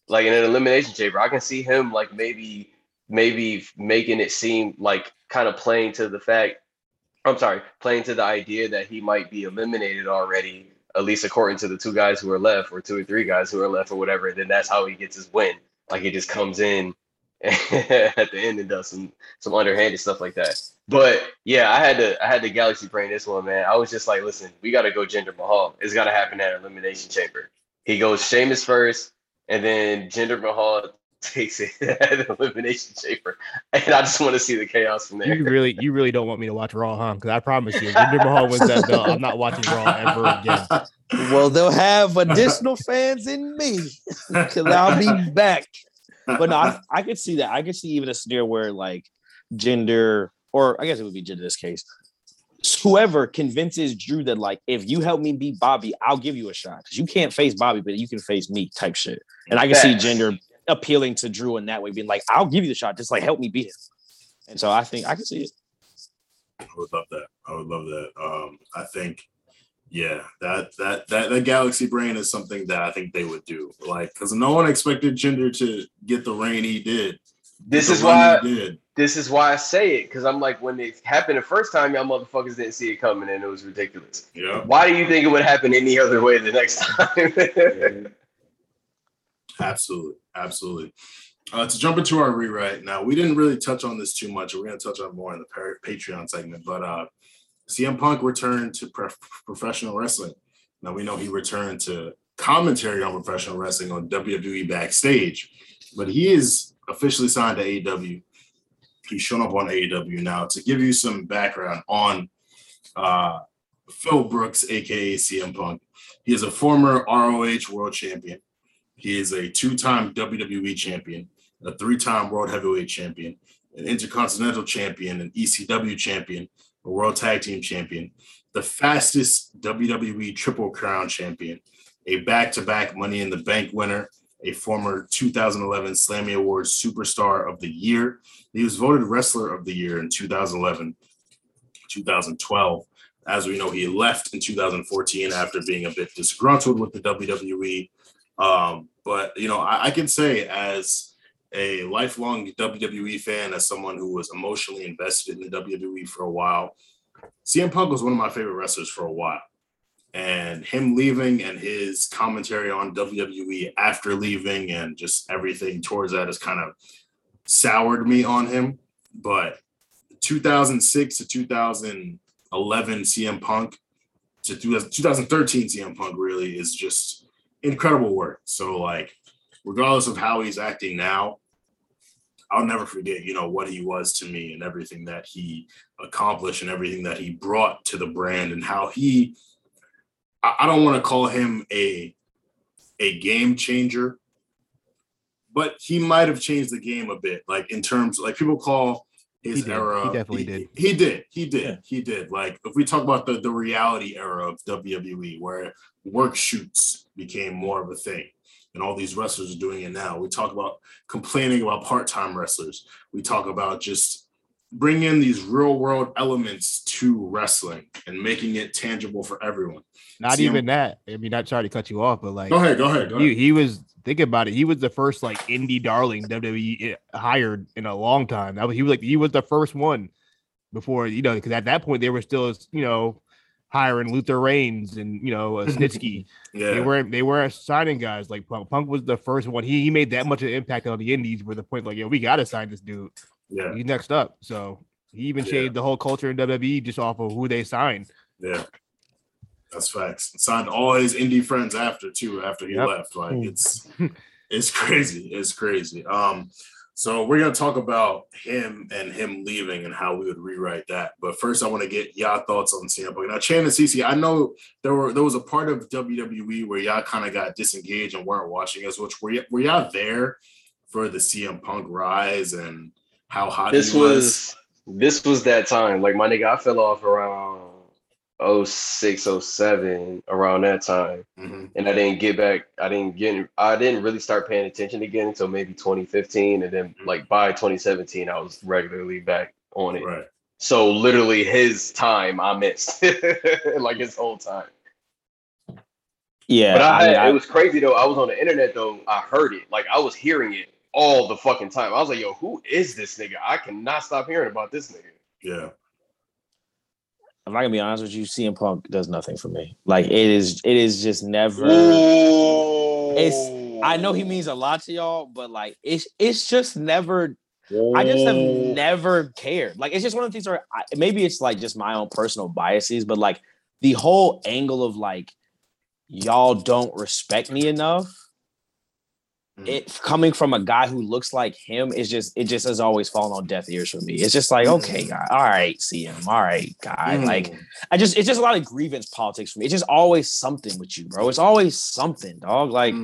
Like in an elimination chamber, I can see him like maybe making it seem like kind of playing to the idea that he might be eliminated already, at least according to the two guys who are left or two or three guys who are left or whatever. And then that's how he gets his win. Like he just comes in at the end and does some underhanded stuff like that. But yeah, I had to galaxy brain this one, man. I was just like, listen, we got to go Jinder Mahal. It's got to happen at elimination chamber. He goes Sheamus first, and then Jinder Mahal takes it at elimination chamber. And I just want to see the chaos from there. You really don't want me to watch Raw, huh? Because I promise you, Jinder Mahal wins that belt. I'm not watching Raw ever again. Well, they'll have additional fans in me because I'll be back. But no, I could see that. I could see even a scenario where like Jinder, or I guess it would be Jinder in this case, whoever convinces Drew that like, if you help me beat Bobby, I'll give you a shot because you can't face Bobby, but you can face me type shit. And I can see Jinder appealing to Drew in that way, being like, I'll give you the shot, just like help me beat him. And so I think I can see it. I would love that. I think, yeah, that galaxy brain is something that I think they would do. Like, because no one expected Jinder to get the reign he did. This is why I say it, because I'm like, when it happened the first time, y'all motherfuckers didn't see it coming, and it was ridiculous. Yeah. Why do you think it would happen any other way the next time? Absolutely. To jump into our rewrite now, we didn't really touch on this too much. We're going to touch on more in the Patreon segment, but CM Punk returned to professional wrestling. Now, we know he returned to commentary on professional wrestling on WWE Backstage, but he is officially signed to AEW. He's shown up on AEW now. To give you some background on Phil Brooks, a.k.a. CM Punk, he is a former ROH world champion. He is a two-time WWE champion, a three-time world heavyweight champion, an intercontinental champion, an ECW champion, a world tag team champion, the fastest WWE Triple Crown champion, a back-to-back Money in the Bank winner, a former 2011 Slammy Awards Superstar of the Year. He was voted Wrestler of the Year in 2011, 2012. As we know, he left in 2014 after being a bit disgruntled with the WWE. But, you know, I can say as a lifelong WWE fan, as someone who was emotionally invested in the WWE for a while, CM Punk was one of my favorite wrestlers for a while. And him leaving and his commentary on WWE after leaving and just everything towards that has kind of soured me on him. But 2006 to 2011 CM Punk to 2013 CM Punk really is just incredible work. So like, regardless of how he's acting now, I'll never forget, you know, what he was to me and everything that he accomplished and everything that he brought to the brand and how he, I don't want to call him a game changer, but he might have changed the game a bit. Like in terms, like people call his era. He definitely did. He did. Like if we talk about the reality era of WWE, where work shoots became more of a thing, and all these wrestlers are doing it now. We talk about complaining about part-time wrestlers. We talk about just bringing in these real-world elements to wrestling and making it tangible for everyone. Not even that. I mean, not trying to cut you off, but like, go ahead. He was, thinking about it, he was the first like indie darling WWE hired in a long time. He was the first one before, you know, because at that point they were still, you know, hiring Luther Reigns and, you know, Snitsky. Yeah. They weren't signing guys like Punk. Punk was the first one. He made that much of an impact on the indies where the point like, yeah, we got to sign this dude. Yeah. He's next up. So he even changed the whole culture in WWE just off of who they signed. Yeah. That's facts. Signed all his indie friends after he left. Like it's crazy. So we're going to talk about him and him leaving and how we would rewrite that. But first, I want to get y'all thoughts on CM Punk. Now, Chan and CC, I know there was a part of WWE where y'all kind of got disengaged and weren't watching as much. Were y'all there for the CM Punk rise and how hot this was? This was that time. Like, my nigga, I fell off around 06, 07, around that time. Mm-hmm. And I didn't really start paying attention again until maybe 2015. And then, like, by 2017, I was regularly back on it. Right. So literally his time I missed, like his whole time. Yeah. But it was crazy though. I was on the internet though. I heard it. Like I was hearing it all the fucking time. I was like, yo, who is this nigga? I cannot stop hearing about this nigga. Yeah. I'm not gonna be honest with you, CM Punk does nothing for me. Like it is just never. Ooh. I know he means a lot to y'all, but like it's just never. I just have never cared. Like, it's just one of the things where maybe it's like just my own personal biases, but like the whole angle of like, y'all don't respect me enough. It coming from a guy who looks like him is just, it just has always fallen on deaf ears for me. It's just like, okay, guy. All right, CM. All right, guy. Like, it's just a lot of grievance politics for me. It's just always something with you, bro. It's always something, dog. Like,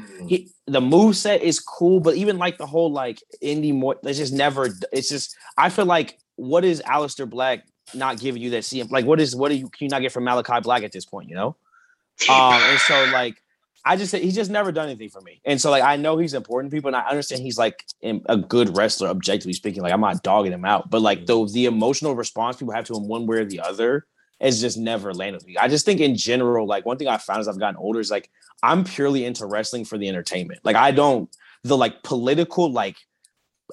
the moveset is cool, but even like the whole like indie more, it's just never, it's just, I feel like, what is Aleister Black not giving you that CM? Like, can you not get from Malachi Black at this point, you know? And so, like, he's just never done anything for me. And so, like, I know he's important to people, and I understand he's, like, a good wrestler, objectively speaking. Like, I'm not dogging him out. But, like, the emotional response people have to him one way or the other has just never landed with me. I just think, in general, like, one thing I found as I've gotten older is, like, I'm purely into wrestling for the entertainment. Like, I don't – the, like, political, like,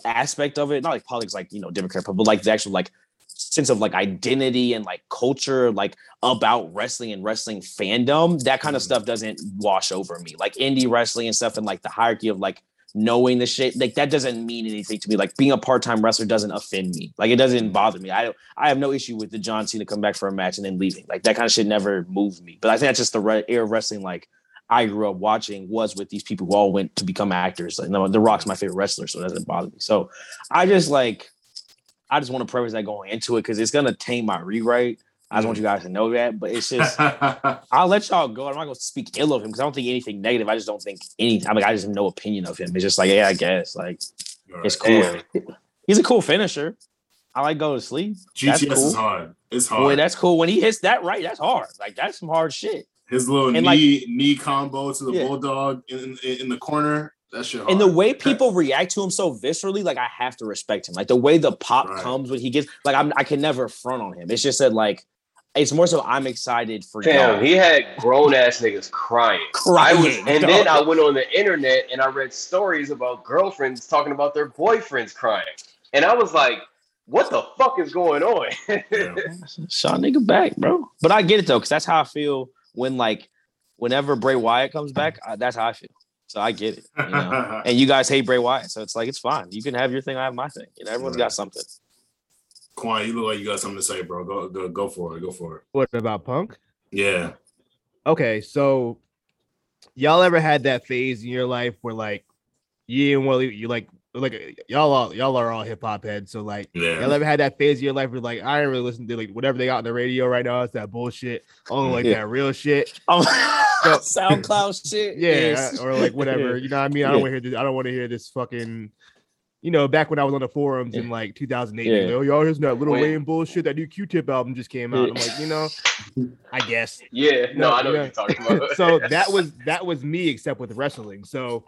aspect of it – not, like, politics, like, you know, Democrat, but, like, the actual, like, sense of like identity and like culture, like about wrestling and wrestling fandom, that kind of stuff doesn't wash over me. Like indie wrestling and stuff and like the hierarchy of like knowing the shit, like that doesn't mean anything to me. Like being a part-time wrestler doesn't offend me. Like it doesn't bother me. I have no issue with the John Cena come back for a match and then leaving. Like that kind of shit never moved me. But I think that's just the era of wrestling like I grew up watching was with these people who all went to become actors. Like The Rock's my favorite wrestler, so it doesn't bother me. So I just want to preface that going into it because it's going to tame my rewrite. I just want you guys to know that. But it's just, I'll let y'all go. I'm not going to speak ill of him because I don't think anything negative. I just don't think anything. I mean, I just have no opinion of him. It's just like, yeah, I guess. Like, right. It's cool. Yeah. He's a cool finisher. I like go to sleep. GTS cool. Is hard. It's hard. Boy, that's cool. When he hits that right, that's hard. Like, that's some hard shit. His little knee combo to the bulldog in the corner. That shit hard. And the way people react to him so viscerally, like I have to respect him. Like the way the pop comes when he gets, like I can never front on him. It's just that like, it's more so I'm excited for him. Damn, he had grown ass niggas crying. Then I went on the internet and I read stories about girlfriends talking about their boyfriends crying, and I was like, what the fuck is going on? Shot nigga back, bro. But I get it though, because that's how I feel whenever Bray Wyatt comes back, that's how I feel. So I get it, you know? And you guys hate Bray Wyatt, so it's like it's fine. You can have your thing, I have my thing. You know, everyone's got something. Kwan, you look like you got something to say, bro. Go for it. Go for it. What about Punk? Yeah. Okay, so y'all ever had that phase in your life where like y'all are all hip hop heads, so like y'all ever had that phase in your life where like I ain't really listening to like whatever they got on the radio right now, it's that bullshit. Only like that real shit. SoundCloud shit, or like whatever, you know what I mean? I don't want to hear this. I don't want to hear this fucking, you know, back when I was on the forums in like 2008, oh, y'all here's that Lil Wayne bullshit, that new Q-Tip album just came out. I'm like, you know, I guess. Yeah, no, I know what you're talking about. So that was me, except with wrestling. So,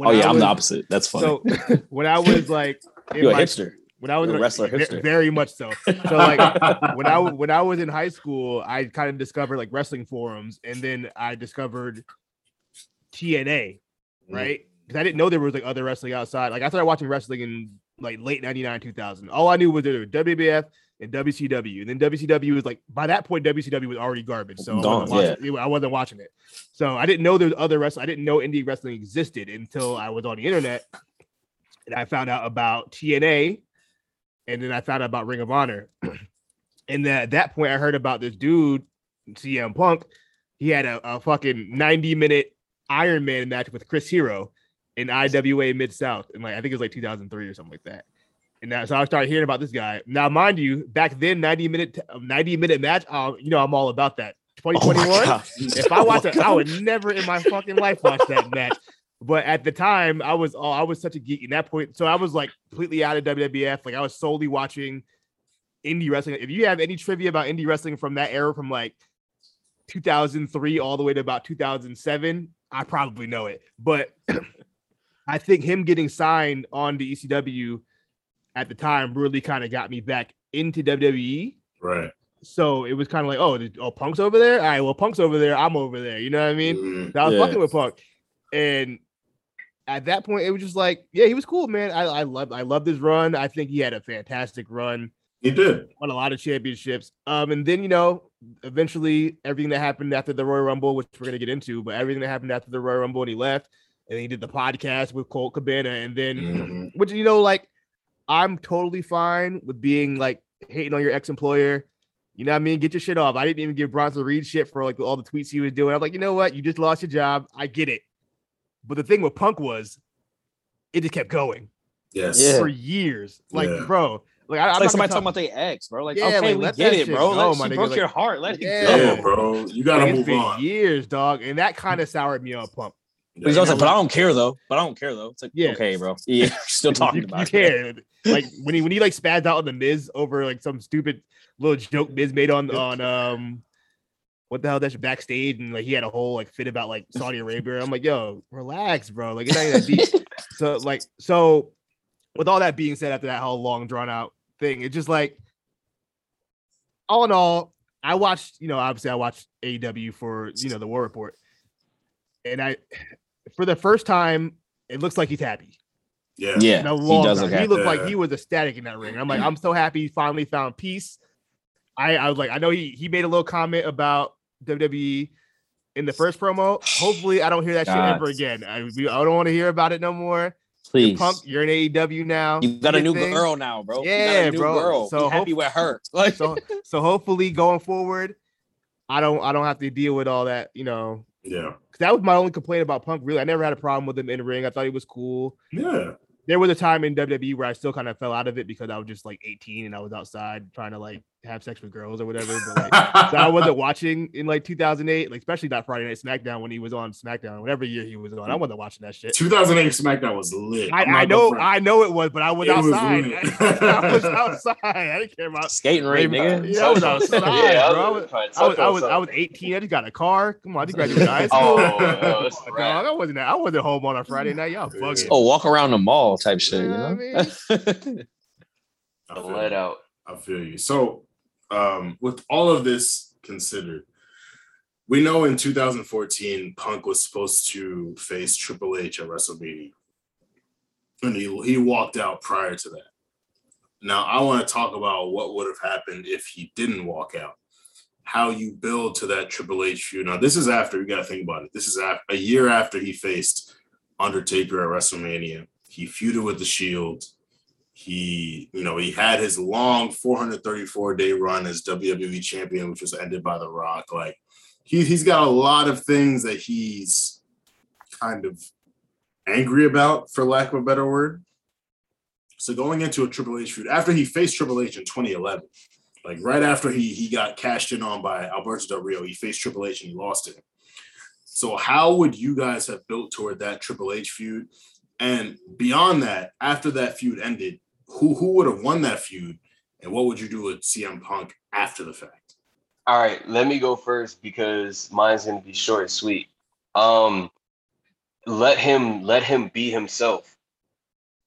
I'm the opposite. That's funny. So when I was like, you're a hipster. When I was a wrestler, very much so. So like when I was in high school, I kind of discovered like wrestling forums, and then I discovered TNA, right? Because I didn't know there was like other wrestling outside. Like I started watching wrestling in like late 99, 2000. All I knew was there was WWF and WCW, and then WCW was like, by that point WCW was already garbage, so I wasn't watching it. So I didn't know there was other wrestling. I didn't know indie wrestling existed until I was on the internet, and I found out about TNA. And then I found out about Ring of Honor. And then at that point, I heard about this dude, CM Punk. He had a fucking 90-minute Iron Man match with Chris Hero in IWA Mid-South. And like I think it was like 2003 or something like that. And now, so I started hearing about this guy. Now, mind you, back then, 90-minute match, you know, I'm all about that. 2021, if I watch it, I would never in my fucking life watch that match. But at the time, I was such a geek at that point. So I was like completely out of WWF. Like I was solely watching indie wrestling. If you have any trivia about indie wrestling from that era, from like 2003 all the way to about 2007, I probably know it. But I think him getting signed on the ECW at the time really kind of got me back into WWE. Right. So it was kind of like, oh, Punk's over there? All right, well, Punk's over there. I'm over there. You know what I mean? Mm-hmm. So I was fucking with Punk. And at that point, it was just like, yeah, he was cool, man. I loved his run. I think he had a fantastic run. He did. Won a lot of championships. And then, you know, eventually everything that happened after the Royal Rumble, which we're going to get into, but everything that happened after the Royal Rumble and he left, and then he did the podcast with Colt Cabana. And then, which, you know, like, I'm totally fine with being, like, hating on your ex-employer. You know what I mean? Get your shit off. I didn't even give Bronson Reed shit for, like, all the tweets he was doing. I'm like, you know what? You just lost your job. I get it. But the thing with Punk was, it just kept going. Yes. Yeah. For years. Like, bro. Like, I'm like somebody talking about their ex, bro. Like, okay, like, we get it, bro. Oh, she broke your heart. Let it go, bro. You gotta move on. Years, dog, and that kind of soured me on Punk. But he's also like, but I don't care though. It's like, okay, bro. Yeah, still talking about it. Like when he like spazzed out on the Miz over like some stupid little joke Miz made on what the hell, that's backstage, and like he had a whole like fit about like Saudi Arabia. I'm like, yo, relax, bro. Like it's not even that deep. So with all that being said, after that whole long drawn out thing, it's just like, all in all, I watched AEW for, you know, the War Report, and I, for the first time, it looks like he's happy. Yeah. He looked like he was ecstatic in that ring. I'm like, I'm so happy he finally found peace. I was like, I know he made a little comment about WWE in the first promo. Hopefully, I don't hear that shit ever again. I don't want to hear about it no more. Please. You're Punk, you're in AEW now. You got a new girl now, bro. Yeah, you got a new girl. So happy with her. Like, so hopefully going forward, I don't have to deal with all that, you know. Yeah. That was my only complaint about Punk, really. I never had a problem with him in the ring. I thought he was cool. Yeah. There was a time in WWE where I still kind of fell out of it because I was just like 18 and I was outside trying to like have sex with girls or whatever. But like, so I wasn't watching in like 2008, like especially not Friday Night SmackDown when he was on SmackDown, whatever year he was on. I wasn't watching that shit. 2008 SmackDown was lit. I know it was, but I was outside. I was outside. I didn't care about skating ring, nigga. Yeah, I was outside. I was 18. I just got a car. Come on, I just graduated high school. I wasn't home on a Friday night. Y'all bugging. Oh, walk around the mall type shit. You know what I mean? Let out. I feel you. So, with all of this considered, we know in 2014 Punk was supposed to face Triple H at WrestleMania, and he walked out prior to that. Now I want to talk about what would have happened if he didn't walk out, how you build to that Triple H feud. Now this is after, you got to think about it, this is a year after he faced Undertaker at WrestleMania. He feuded with The Shield. He, you know, he had his long 434-day run as WWE champion, which was ended by The Rock. Like, he's got a lot of things that he's kind of angry about, for lack of a better word. So going into a Triple H feud, after he faced Triple H in 2011, like right after he got cashed in on by Alberto Del Rio, he faced Triple H and he lost to him. So how would you guys have built toward that Triple H feud? And beyond that, after that feud ended, who would have won that feud, and what would you do with CM Punk after the fact? All right, let me go first because mine's gonna be short and sweet. Let him be himself.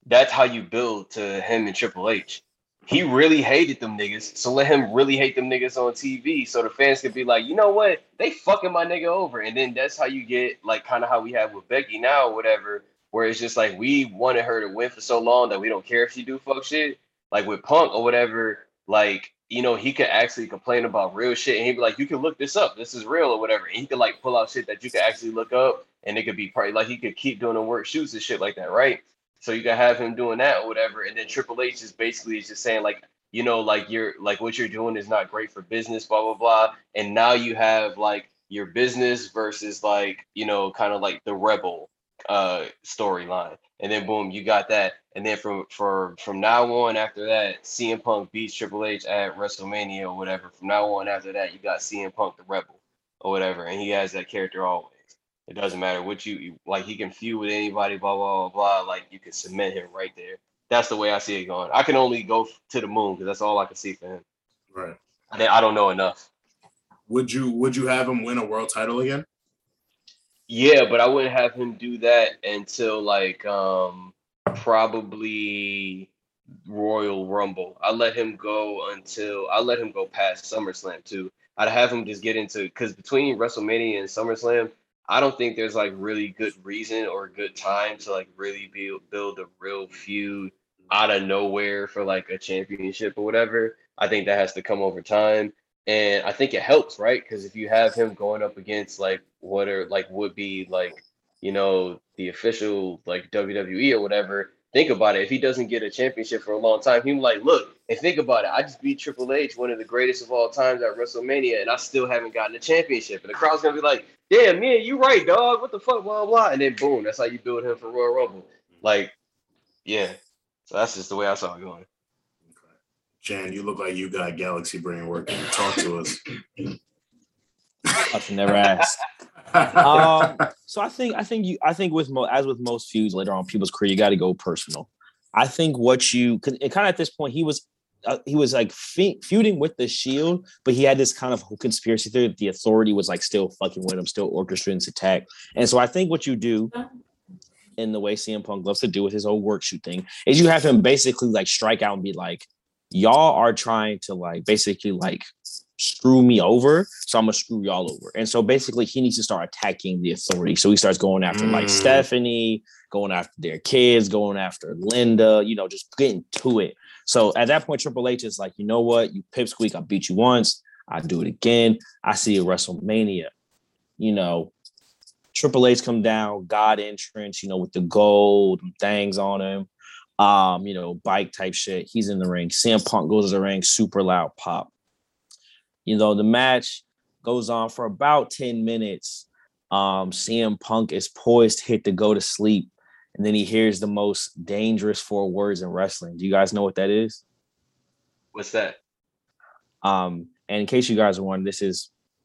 That's how you build to him and Triple H. He really hated them niggas, so let him really hate them niggas on TV, so the fans could be like, you know what, they fucking my nigga over, and then that's how you get like kind of how we have with Becky now, or whatever. Where it's just like, we wanted her to win for so long that we don't care if she do fuck shit. Like with Punk or whatever, like, you know, he could actually complain about real shit. And he'd be like, you can look this up. This is real or whatever. And he could like pull out shit that you could actually look up. And it could be probably like, he could keep doing the work shoots and shit like that, right? So you could have him doing that or whatever. And then Triple H is basically just saying like, you know, like you're like what you're doing is not great for business, blah, blah, blah. And now you have like your business versus like, you know, kind of like the rebel storyline, and then boom, you got that. And then from now on after that, CM Punk beats Triple H at WrestleMania or whatever. From now on after that, you got CM Punk the Rebel or whatever, and he has that character always. It doesn't matter what you like, he can feud with anybody, blah blah blah, blah. Like you can cement him right there. That's the way I see it going. I can only go to the moon because that's all I can see for him. Right. I don't know enough. Would you have him win a world title again? Yeah, but I wouldn't have him do that until like probably Royal Rumble. I let him go past SummerSlam too. I'd have him just get into, because between WrestleMania and SummerSlam, I don't think there's like really good reason or good time to like really build a real feud out of nowhere for like a championship or whatever. I think that has to come over time. And I think it helps, right? Because if you have him going up against like what are like would be like, you know, the official like WWE or whatever, think about it. If he doesn't get a championship for a long time, he'll be like, look, and think about it. I just beat Triple H, one of the greatest of all times at WrestleMania, and I still haven't gotten a championship. And the crowd's going to be like, yeah, man, you right, dog. What the fuck, blah, blah. And then boom, that's how you build him for Royal Rumble. Like, yeah. So that's just the way I saw it going. Jan, you look like you got galaxy brain working. Talk to us. I've never asked. So I think with as with most feuds later on in people's career, you got to go personal. I think what you kind of at this point, he was like feuding with the Shield, but he had this kind of conspiracy theory that the Authority was like still fucking with him, still orchestrating this attack. And so I think what you do, in the way CM Punk loves to do with his whole work shoot thing, is you have him basically like strike out and be like, y'all are trying to like basically like screw me over, so I'm gonna screw y'all over. And so basically he needs to start attacking the Authority. So he starts going after like Stephanie, going after their kids, going after Linda, you know, just getting to it. So at that point, Triple H is like, you know what, you pipsqueak, I beat you once, I do it again. I see you at WrestleMania, you know, Triple H come down, God entrance, you know, with the gold things on him. You know, bike type shit. He's in the ring. CM Punk goes to the ring, super loud pop. You know, the match goes on for about 10 minutes. CM Punk is poised, hit to go to sleep. And then he hears the most dangerous four words in wrestling. Do you guys know what that is? What's that? And in case you guys are wondering,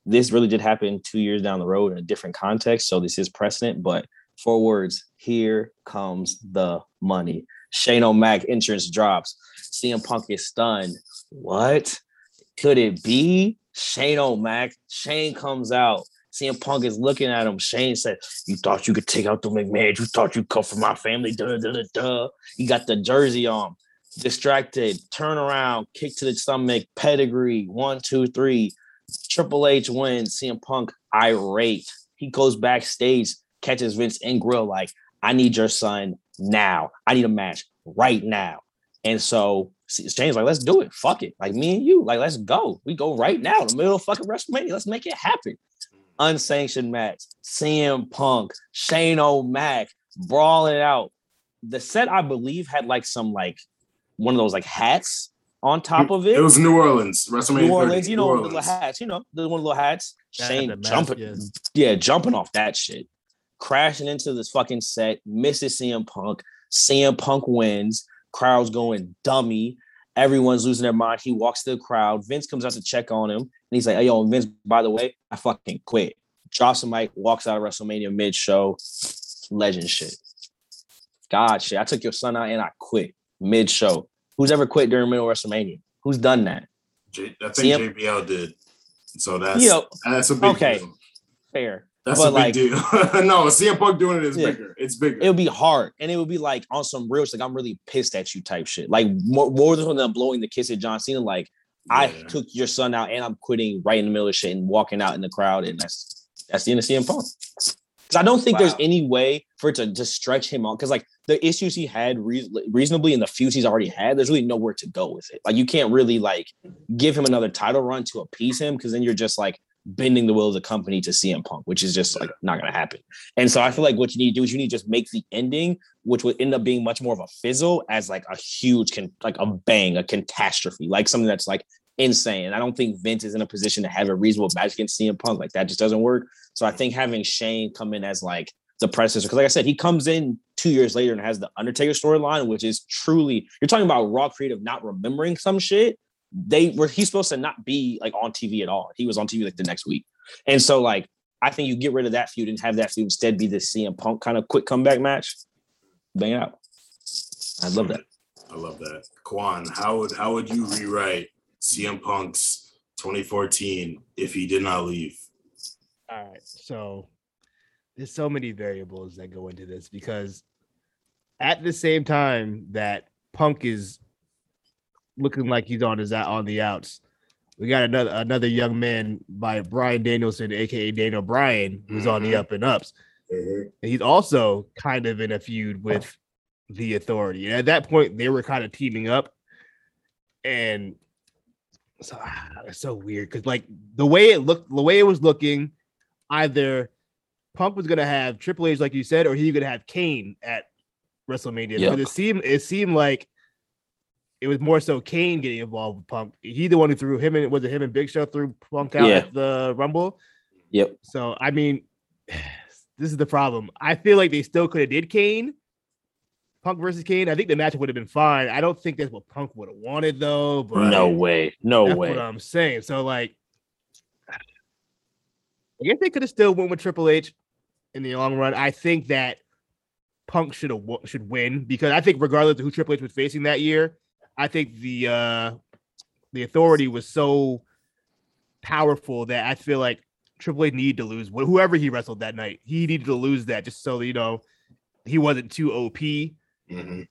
this really did happen 2 years down the road in a different context. So this is precedent, but four words. Here comes the money. Shane O'Mac entrance drops. CM Punk is stunned. What? Could it be Shane O'Mac? Shane comes out. CM Punk is looking at him. Shane said, you thought you could take out the McMahon. You thought you come from my family. Duh, duh, duh, duh. He got the jersey on. Distracted. Turn around. Kick to the stomach. Pedigree. 1, 2, 3. Triple H wins. CM Punk irate. He goes backstage. Catches Vince and grill like, I need your son now. I need a match right now. And so Shane's like, let's do it. Fuck it. Like me and you, like, let's go. We go right now in the middle of fucking WrestleMania. Let's make it happen. Unsanctioned match. CM Punk, Shane O'Mac brawling out. The set, I believe, had like some like one of those like hats on top of it. It was New Orleans. WrestleMania. New Orleans, you know, Orleans. The little hats, you know, the one little hats. Shane jumping. Yes. Yeah, jumping off that shit. Crashing into this fucking set, misses CM Punk. CM Punk wins. Crowd's going dummy. Everyone's losing their mind. He walks to the crowd. Vince comes out to check on him. And he's like, hey, yo, Vince, by the way, I fucking quit. Drops the mic, walks out of WrestleMania mid-show. Legend shit. God shit. I took your son out and I quit mid-show. Who's ever quit during middle WrestleMania? Who's done that? I think JBL did. So that's, you know, that's a big deal. Fair. That's but a big deal. No, CM Punk doing it is bigger. It's bigger. It'll be hard. And it would be like on some real shit, like I'm really pissed at you type shit. Like more than them blowing the kiss at John Cena, like I took your son out and I'm quitting right in the middle of shit and walking out in the crowd. And that's the end of CM Punk. Because I don't think there's any way for it to stretch him out. Because like the issues he had reasonably and the feuds he's already had, there's really nowhere to go with it. Like you can't really like give him another title run to appease him because then you're just like bending the will of the company to CM Punk, which is just like not going to happen. And so I feel like what you need to do is you need to just make the ending, which would end up being much more of a fizzle as like a huge, like a bang, a catastrophe, like something that's like insane. And I don't think Vince is in a position to have a reasonable match against CM Punk. Like that just doesn't work. So I think having Shane come in as like the predecessor, because like I said, he comes in 2 years later and has the Undertaker storyline, which is truly, you're talking about raw creative not remembering some shit. He's supposed to not be like on TV at all. He was on TV like the next week. And so like, I think you get rid of that feud and have that feud instead be the CM Punk kind of quick comeback match. Bang it out. I love that. I love that. Kwan, how would you rewrite CM Punk's 2014 if he did not leave? All right. So there's so many variables that go into this because at the same time that Punk is looking like he's on the outs. We got another young man by Bryan Danielson, aka Daniel Bryan, who's on the up and ups. Mm-hmm. And he's also kind of in a feud with the Authority. And at that point, they were kind of teaming up, and so it's so weird because like the way it was looking, either Punk was gonna have Triple H, like you said, or he could have Kane at WrestleMania. Yep. It seemed like it was more so Kane getting involved with Punk. He the one who threw him in. Was it him and Big Show threw Punk out at the Rumble? Yep. So I mean, this is the problem. I feel like they still could have did Kane, Punk versus Kane. I think the match would have been fine. I don't think that's what Punk would have wanted though. But no way. That's what I'm saying. So like, I guess they could have still went with Triple H in the long run. I think that Punk should win because I think regardless of who Triple H was facing that year, I think the Authority was so powerful that I feel like Triple H needed to lose whoever he wrestled that night. He needed to lose that just so, you know, he wasn't too OP. Mm-hmm.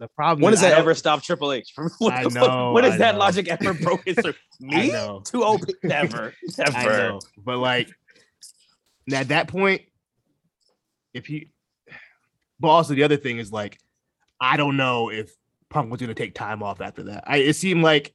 The problem. When does that ever stop Triple H? I know. When has that logic ever broken? Me? Too OP? Never. I know. But like at that point, but also the other thing is like, I don't know if Punk was going to take time off after that. It seemed like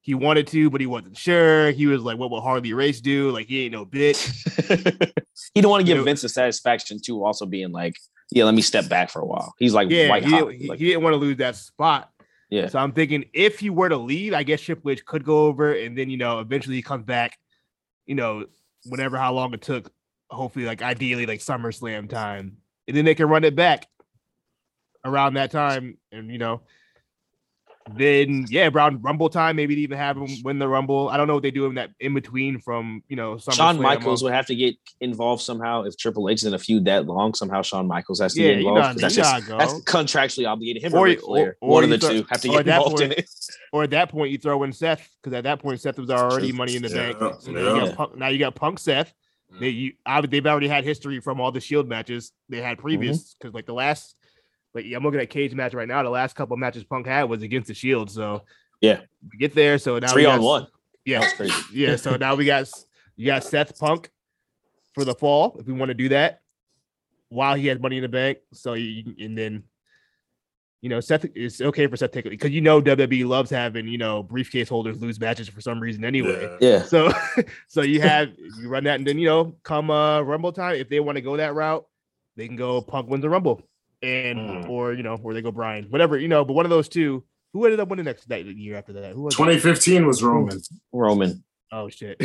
he wanted to, but he wasn't sure. He was like, what will Harley Race do? Like, he ain't no bitch. He don't want to give Vince the satisfaction too, also being like, yeah, let me step back for a while. He's like, white hot. He didn't want to lose that spot. Yeah. So I'm thinking if he were to leave, I guess Triple H could go over and then, you know, eventually he comes back, you know, whenever, how long it took, hopefully like ideally like SummerSlam time. And then they can run it back around that time. And, you know, then, yeah, around Rumble time, maybe to even have him win the Rumble. I don't know what they do in that in between from, you know, Shawn Michaels would have to get involved somehow. If Triple H is in a feud that long, somehow Shawn Michaels has to get involved. That's contractually obligated. Him or one of the two have to get involved in it. Or at that point, you throw in Seth, because at that point, Seth was already money in the bank. So now you got Punk Seth. They've already had history from all the Shield matches they had previous, because like the last, like I'm looking at cage match right now, the last couple of matches Punk had was against the Shield. So yeah, we get there. So now 3-on-1. Yeah, that's crazy. Yeah. So now you got Seth Punk for the fall if we want to do that while he has money in the bank. So and then, you know, Seth, it's okay for Seth to take it because, you know, WWE loves having, you know, briefcase holders lose matches for some reason anyway. Yeah. So you run that, and then, you know, come Rumble time, if they want to go that route, they can go Punk wins the Rumble and or, you know, or they go Bryan, whatever, you know. But one of those two, who ended up winning that year after that? Who was 2015 that? Was Roman. Oh shit.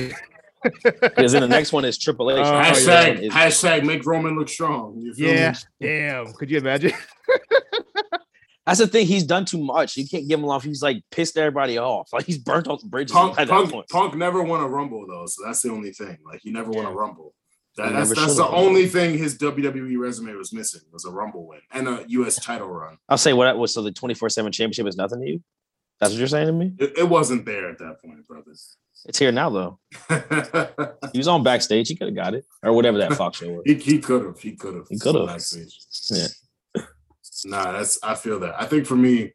Because then the next one is Triple H. Hashtag make Roman look strong. Yeah. Me? Damn. Could you imagine? That's the thing. He's done too much. You can't give him off. He's like pissed everybody off. Like he's burnt off the bridges. Punk never won a Rumble though, so that's the only thing. Like he never won a Rumble. That's the only thing his WWE resume was missing was a Rumble win and a U.S. title run. I'll say what that was. So the 24/7 championship is nothing to you. That's what you're saying to me. It wasn't there at that point, brothers. It's here now though. He was on backstage. He could have got it or whatever that Fox show was. He could have. Backstage. Yeah. Nah, I feel that. I think for me,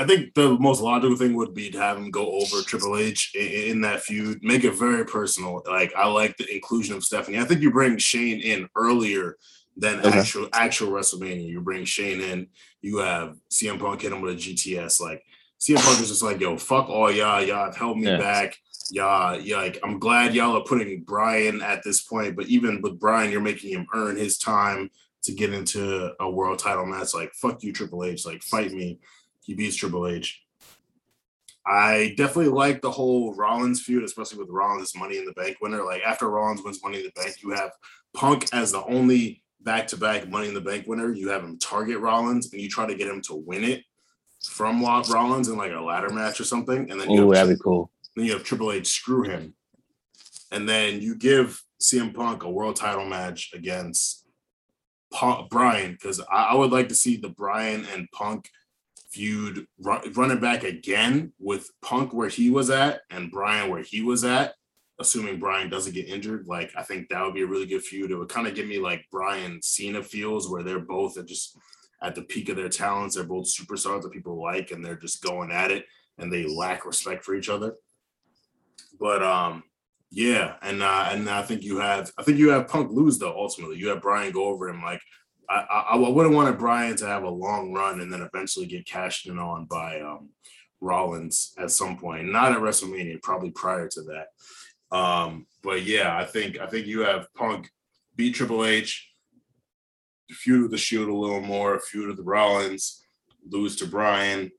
I think the most logical thing would be to have him go over Triple H in that feud, make it very personal. Like I like the inclusion of Stephanie. I think you bring Shane in earlier than actual WrestleMania. You bring Shane in. You have CM Punk hit him with a GTS. Like CM Punk is just like, yo, fuck all y'all have held me back. Yeah, like I'm glad y'all are putting Bryan at this point, but even with Bryan, you're making him earn his time to get into a world title match. Like, fuck you, Triple H. Like, fight me. He beats Triple H. I definitely like the whole Rollins feud, especially with Rollins' Money in the Bank winner. Like, after Rollins wins Money in the Bank, you have Punk as the only back-to-back Money in the Bank winner. You have him target Rollins, and you try to get him to win it from Rollins in, like, a ladder match or something. And then that'd be cool. Then you have Triple H screw him. And then you give CM Punk a world title match against Bryan, because I would like to see the Bryan and Punk feud running back again, with Punk where he was at and Bryan where he was at, assuming Bryan doesn't get injured. Like, I think that would be a really good feud. It would kind of give me like Bryan Cena feels, where they're both just at the peak of their talents. They're both superstars that people like, and they're just going at it, and they lack respect for each other. But yeah, and I think you have Punk lose though. Ultimately, you have Bryan go over him. Like I wouldn't want Bryan to have a long run and then eventually get cashed in on by Rollins at some point. Not at WrestleMania, probably prior to that. But yeah, I think you have Punk beat Triple H, feud with the Shield a little more, feud with the Rollins, lose to Bryan.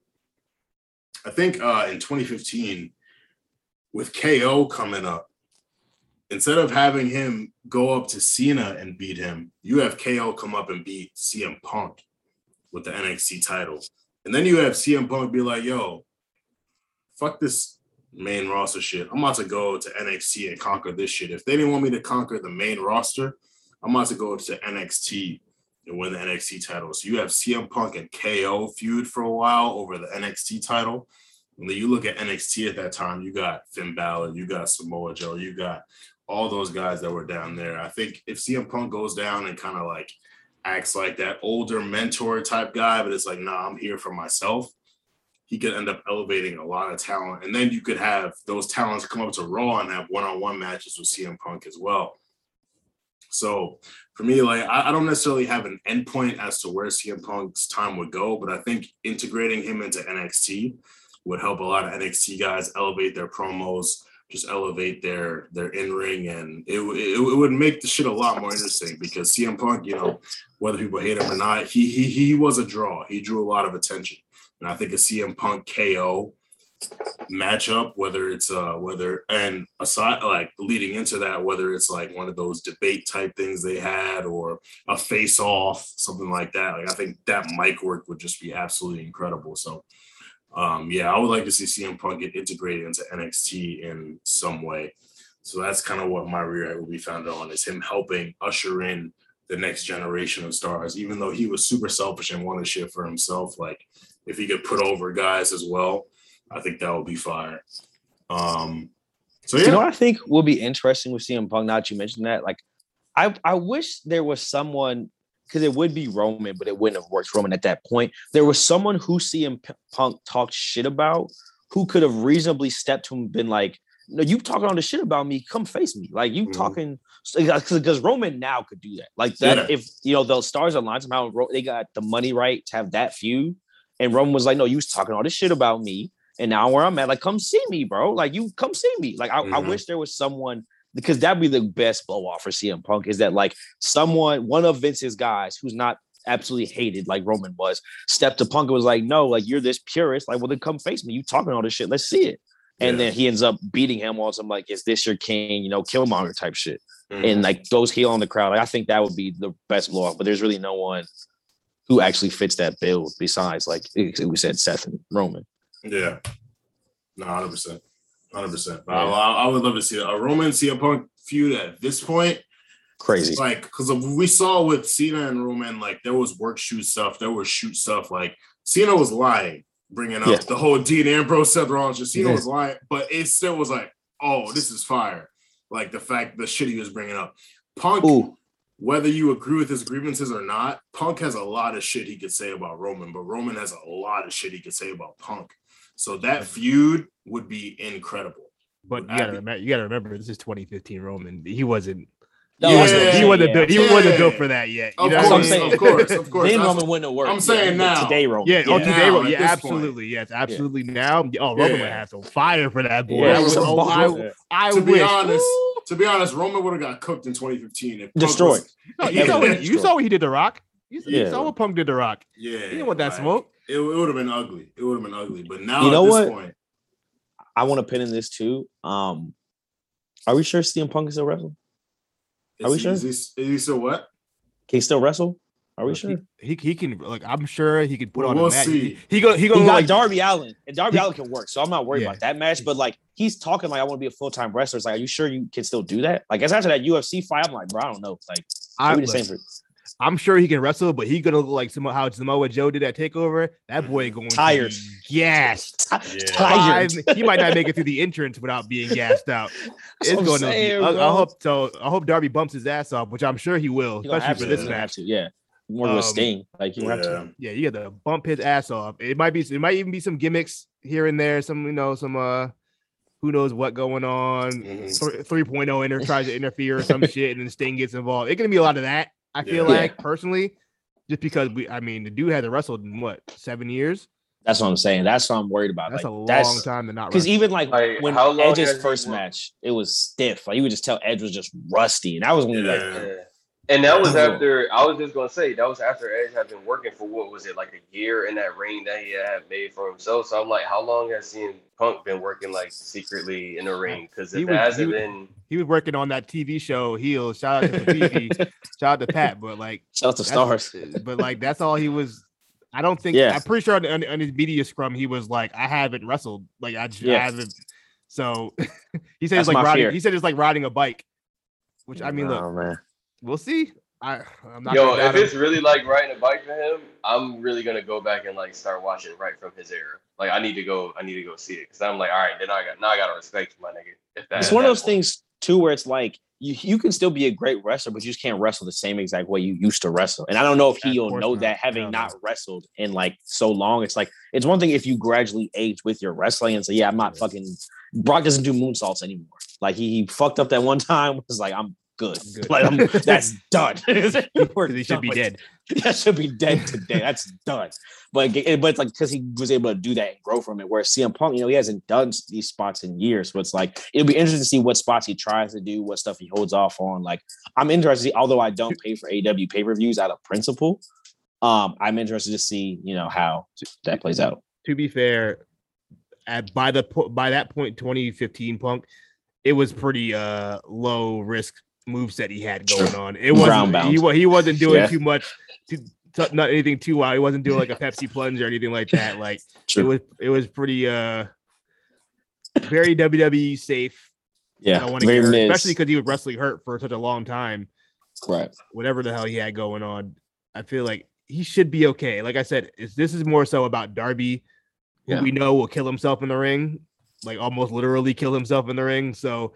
I think in 2015, with KO coming up, instead of having him go up to Cena and beat him, you have KO come up and beat CM Punk with the NXT title. And then you have CM Punk be like, yo, fuck this main roster shit. I'm about to go to NXT and conquer this shit. If they didn't want me to conquer the main roster, I'm about to go to NXT and win the NXT title. So you have CM Punk and KO feud for a while over the NXT title. And then you look at NXT at that time, you got Finn Balor, you got Samoa Joe, you got all those guys that were down there. I think if CM Punk goes down and kind of like acts like that older mentor type guy, but it's like, nah, I'm here for myself, he could end up elevating a lot of talent. And then you could have those talents come up to Raw and have one-on-one matches with CM Punk as well. So for me, like, I don't necessarily have an endpoint as to where CM Punk's time would go, but I think integrating him into NXT would help a lot of NXT guys elevate their promos, just elevate their in-ring, and it would make the shit a lot more interesting because CM Punk, you know, whether people hate him or not, he was a draw. He drew a lot of attention. And I think a CM Punk KO matchup, whether it's like one of those debate type things they had or a face off, something like that. Like I think that mic work would just be absolutely incredible. So yeah, I would like to see CM Punk get integrated into NXT in some way. So that's kind of what my rear end will be founded on, is him helping usher in the next generation of stars. Even though he was super selfish and wanted shit for himself, like if he could put over guys as well, I think that would be fire. So yeah. You know what I think will be interesting with CM Punk, now that you mentioned that? Like I wish there was someone, because it would be Roman, but it wouldn't have worked Roman at that point. There was someone who CM Punk talked shit about who could have reasonably stepped to him and been like, no, you talking all this shit about me, come face me. Like you talking, because Roman now could do that. Like that, if you know those stars align somehow, they got the money right to have that feud. And Roman was like, no, you was talking all this shit about me, and now where I'm at, like come see me, bro. Like you come see me. Like I wish there was someone, because that'd be the best blow off for CM Punk, is that like someone, one of Vince's guys who's not absolutely hated like Roman was, stepped to Punk and was like, no, like you're this purist. Like, well then come face me. You talking all this shit. Let's see it. And then he ends up beating him on some like, is this your king? You know, Killmonger type shit. And like goes heel on the crowd. Like, I think that would be the best blow off, but there's really no one who actually fits that bill besides like we said, Seth and Roman. Yeah. No, 100%. 100%. Yeah. I would love to see a Roman CM Punk feud at this point. Crazy. Like, because we saw with Cena and Roman, like, there was work shoot stuff. There was shoot stuff. Like, Cena was lying, bringing up the whole Dean Ambrose, Seth Rollins. Cena was lying, but it still was like, oh, this is fire. Like, the shit he was bringing up. Punk, whether you agree with his grievances or not, Punk has a lot of shit he could say about Roman, but Roman has a lot of shit he could say about Punk. So that feud would be incredible. But you gotta remember, this is 2015 Roman. He wasn't. He wasn't built for that yet. Of course. Then Roman wouldn't have worked. I'm saying now. Today Roman. Roman. Yeah, absolutely. Yes, absolutely. Yeah. Now. Oh, Roman would have some fire for that boy. Yeah, to be honest, Roman would have got cooked in 2015. If destroyed. You saw what he did to Rock. You saw what Punk did to Rock. Yeah. He didn't want that smoke. It would have been ugly. It would have been ugly. But now you know at this point, I want to pin in this too. Are we sure CM Punk is still wrestling? Are we sure? Is he still what? Can he still wrestle? Are we sure? He can. Like I'm sure he could put on a match. See. He got like Darby Allin, and Darby Allin can work. So I'm not worried about that match. But like he's talking like I want to be a full time wrestler. It's like, are you sure you can still do that? Like after that UFC fight, I'm like, bro, I don't know. Like I would be the same for. I'm sure he can wrestle, but he's gonna look like how Samoa Joe did that takeover. That boy going tired, gassed. Tired. He might not make it through the entrance without being gassed out. I hope Darby bumps his ass off, which I'm sure he will, especially for this match. Yeah. more of a sting. Like you have to. Yeah, you got to bump his ass off. It might even be some gimmicks here and there. Some who knows what going on. 3.0 tries to interfere or some shit, and then Sting gets involved. It's gonna be a lot of that. I feel like personally, just because the dude hasn't wrestled in what, 7 years. That's what I'm saying. That's what I'm worried about. That's a long time to not. Because even like when Edge's first match, it was stiff. Like you would just tell Edge was just rusty, and that was when And that was after, I was just going to say, that was after Edge had been working for, what was it, like a year in that ring that he had made for himself. So I'm like, how long has CM Punk been working, like, secretly in the ring? Because it hasn't been. He was working on that TV show, Heels. Shout out to TV. Shout out to Pat. But, like. Shout out to Stars. But, like, that's all he was. I don't think. Yes. I'm pretty sure on his media scrum, he was like, I haven't wrestled. Like, I haven't. So he said it's like riding a bike. Which, I mean, look. Man. We'll see. I'm not. Yo, if it's really like riding a bike for him, I'm really gonna go back and like start watching right from his era. Like I need to go see it because I'm like, all right, then I gotta respect you, my nigga. It's one of those things too where it's like you can still be a great wrestler, but you just can't wrestle the same exact way you used to wrestle. And I don't know if he'll know that having not wrestled in like so long. It's like it's one thing if you gradually age with your wrestling and say, yeah, I'm not fucking. Brock doesn't do moonsaults anymore. Like he fucked up that one time. It's like I'm good. Like that's done. He should be dead. That should be dead today. That's done. But it's like because he was able to do that and grow from it. Whereas CM Punk, he hasn't done these spots in years. So it's like it'll be interesting to see what spots he tries to do, what stuff he holds off on. Like I'm interested to see, although I don't pay for AEW pay-per-views out of principle. I'm interested to see how that plays out. To be fair, by that point, 2015 Punk, it was pretty low risk moves that he had going on. It wasn't he wasn't doing too much, not anything too wild. He wasn't doing like a Pepsi plunge or anything like that. Like it was pretty very WWE safe. Yeah, especially because he was wrestling hurt for such a long time. Right. Whatever the hell he had going on, I feel like he should be okay. Like I said, this is more so about Darby, who we know will kill himself in the ring, like almost literally kill himself in the ring. So.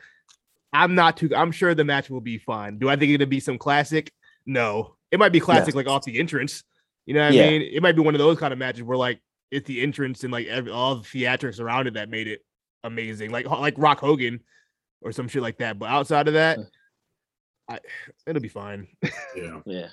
I'm sure the match will be fine. Do I think it'll be some classic? No. It might be classic, like off the entrance. You know what I mean? It might be one of those kind of matches where like it's the entrance and like all the theatrics around it that made it amazing. Like Rock Hogan or some shit like that. But outside of that, it'll be fine. Yeah.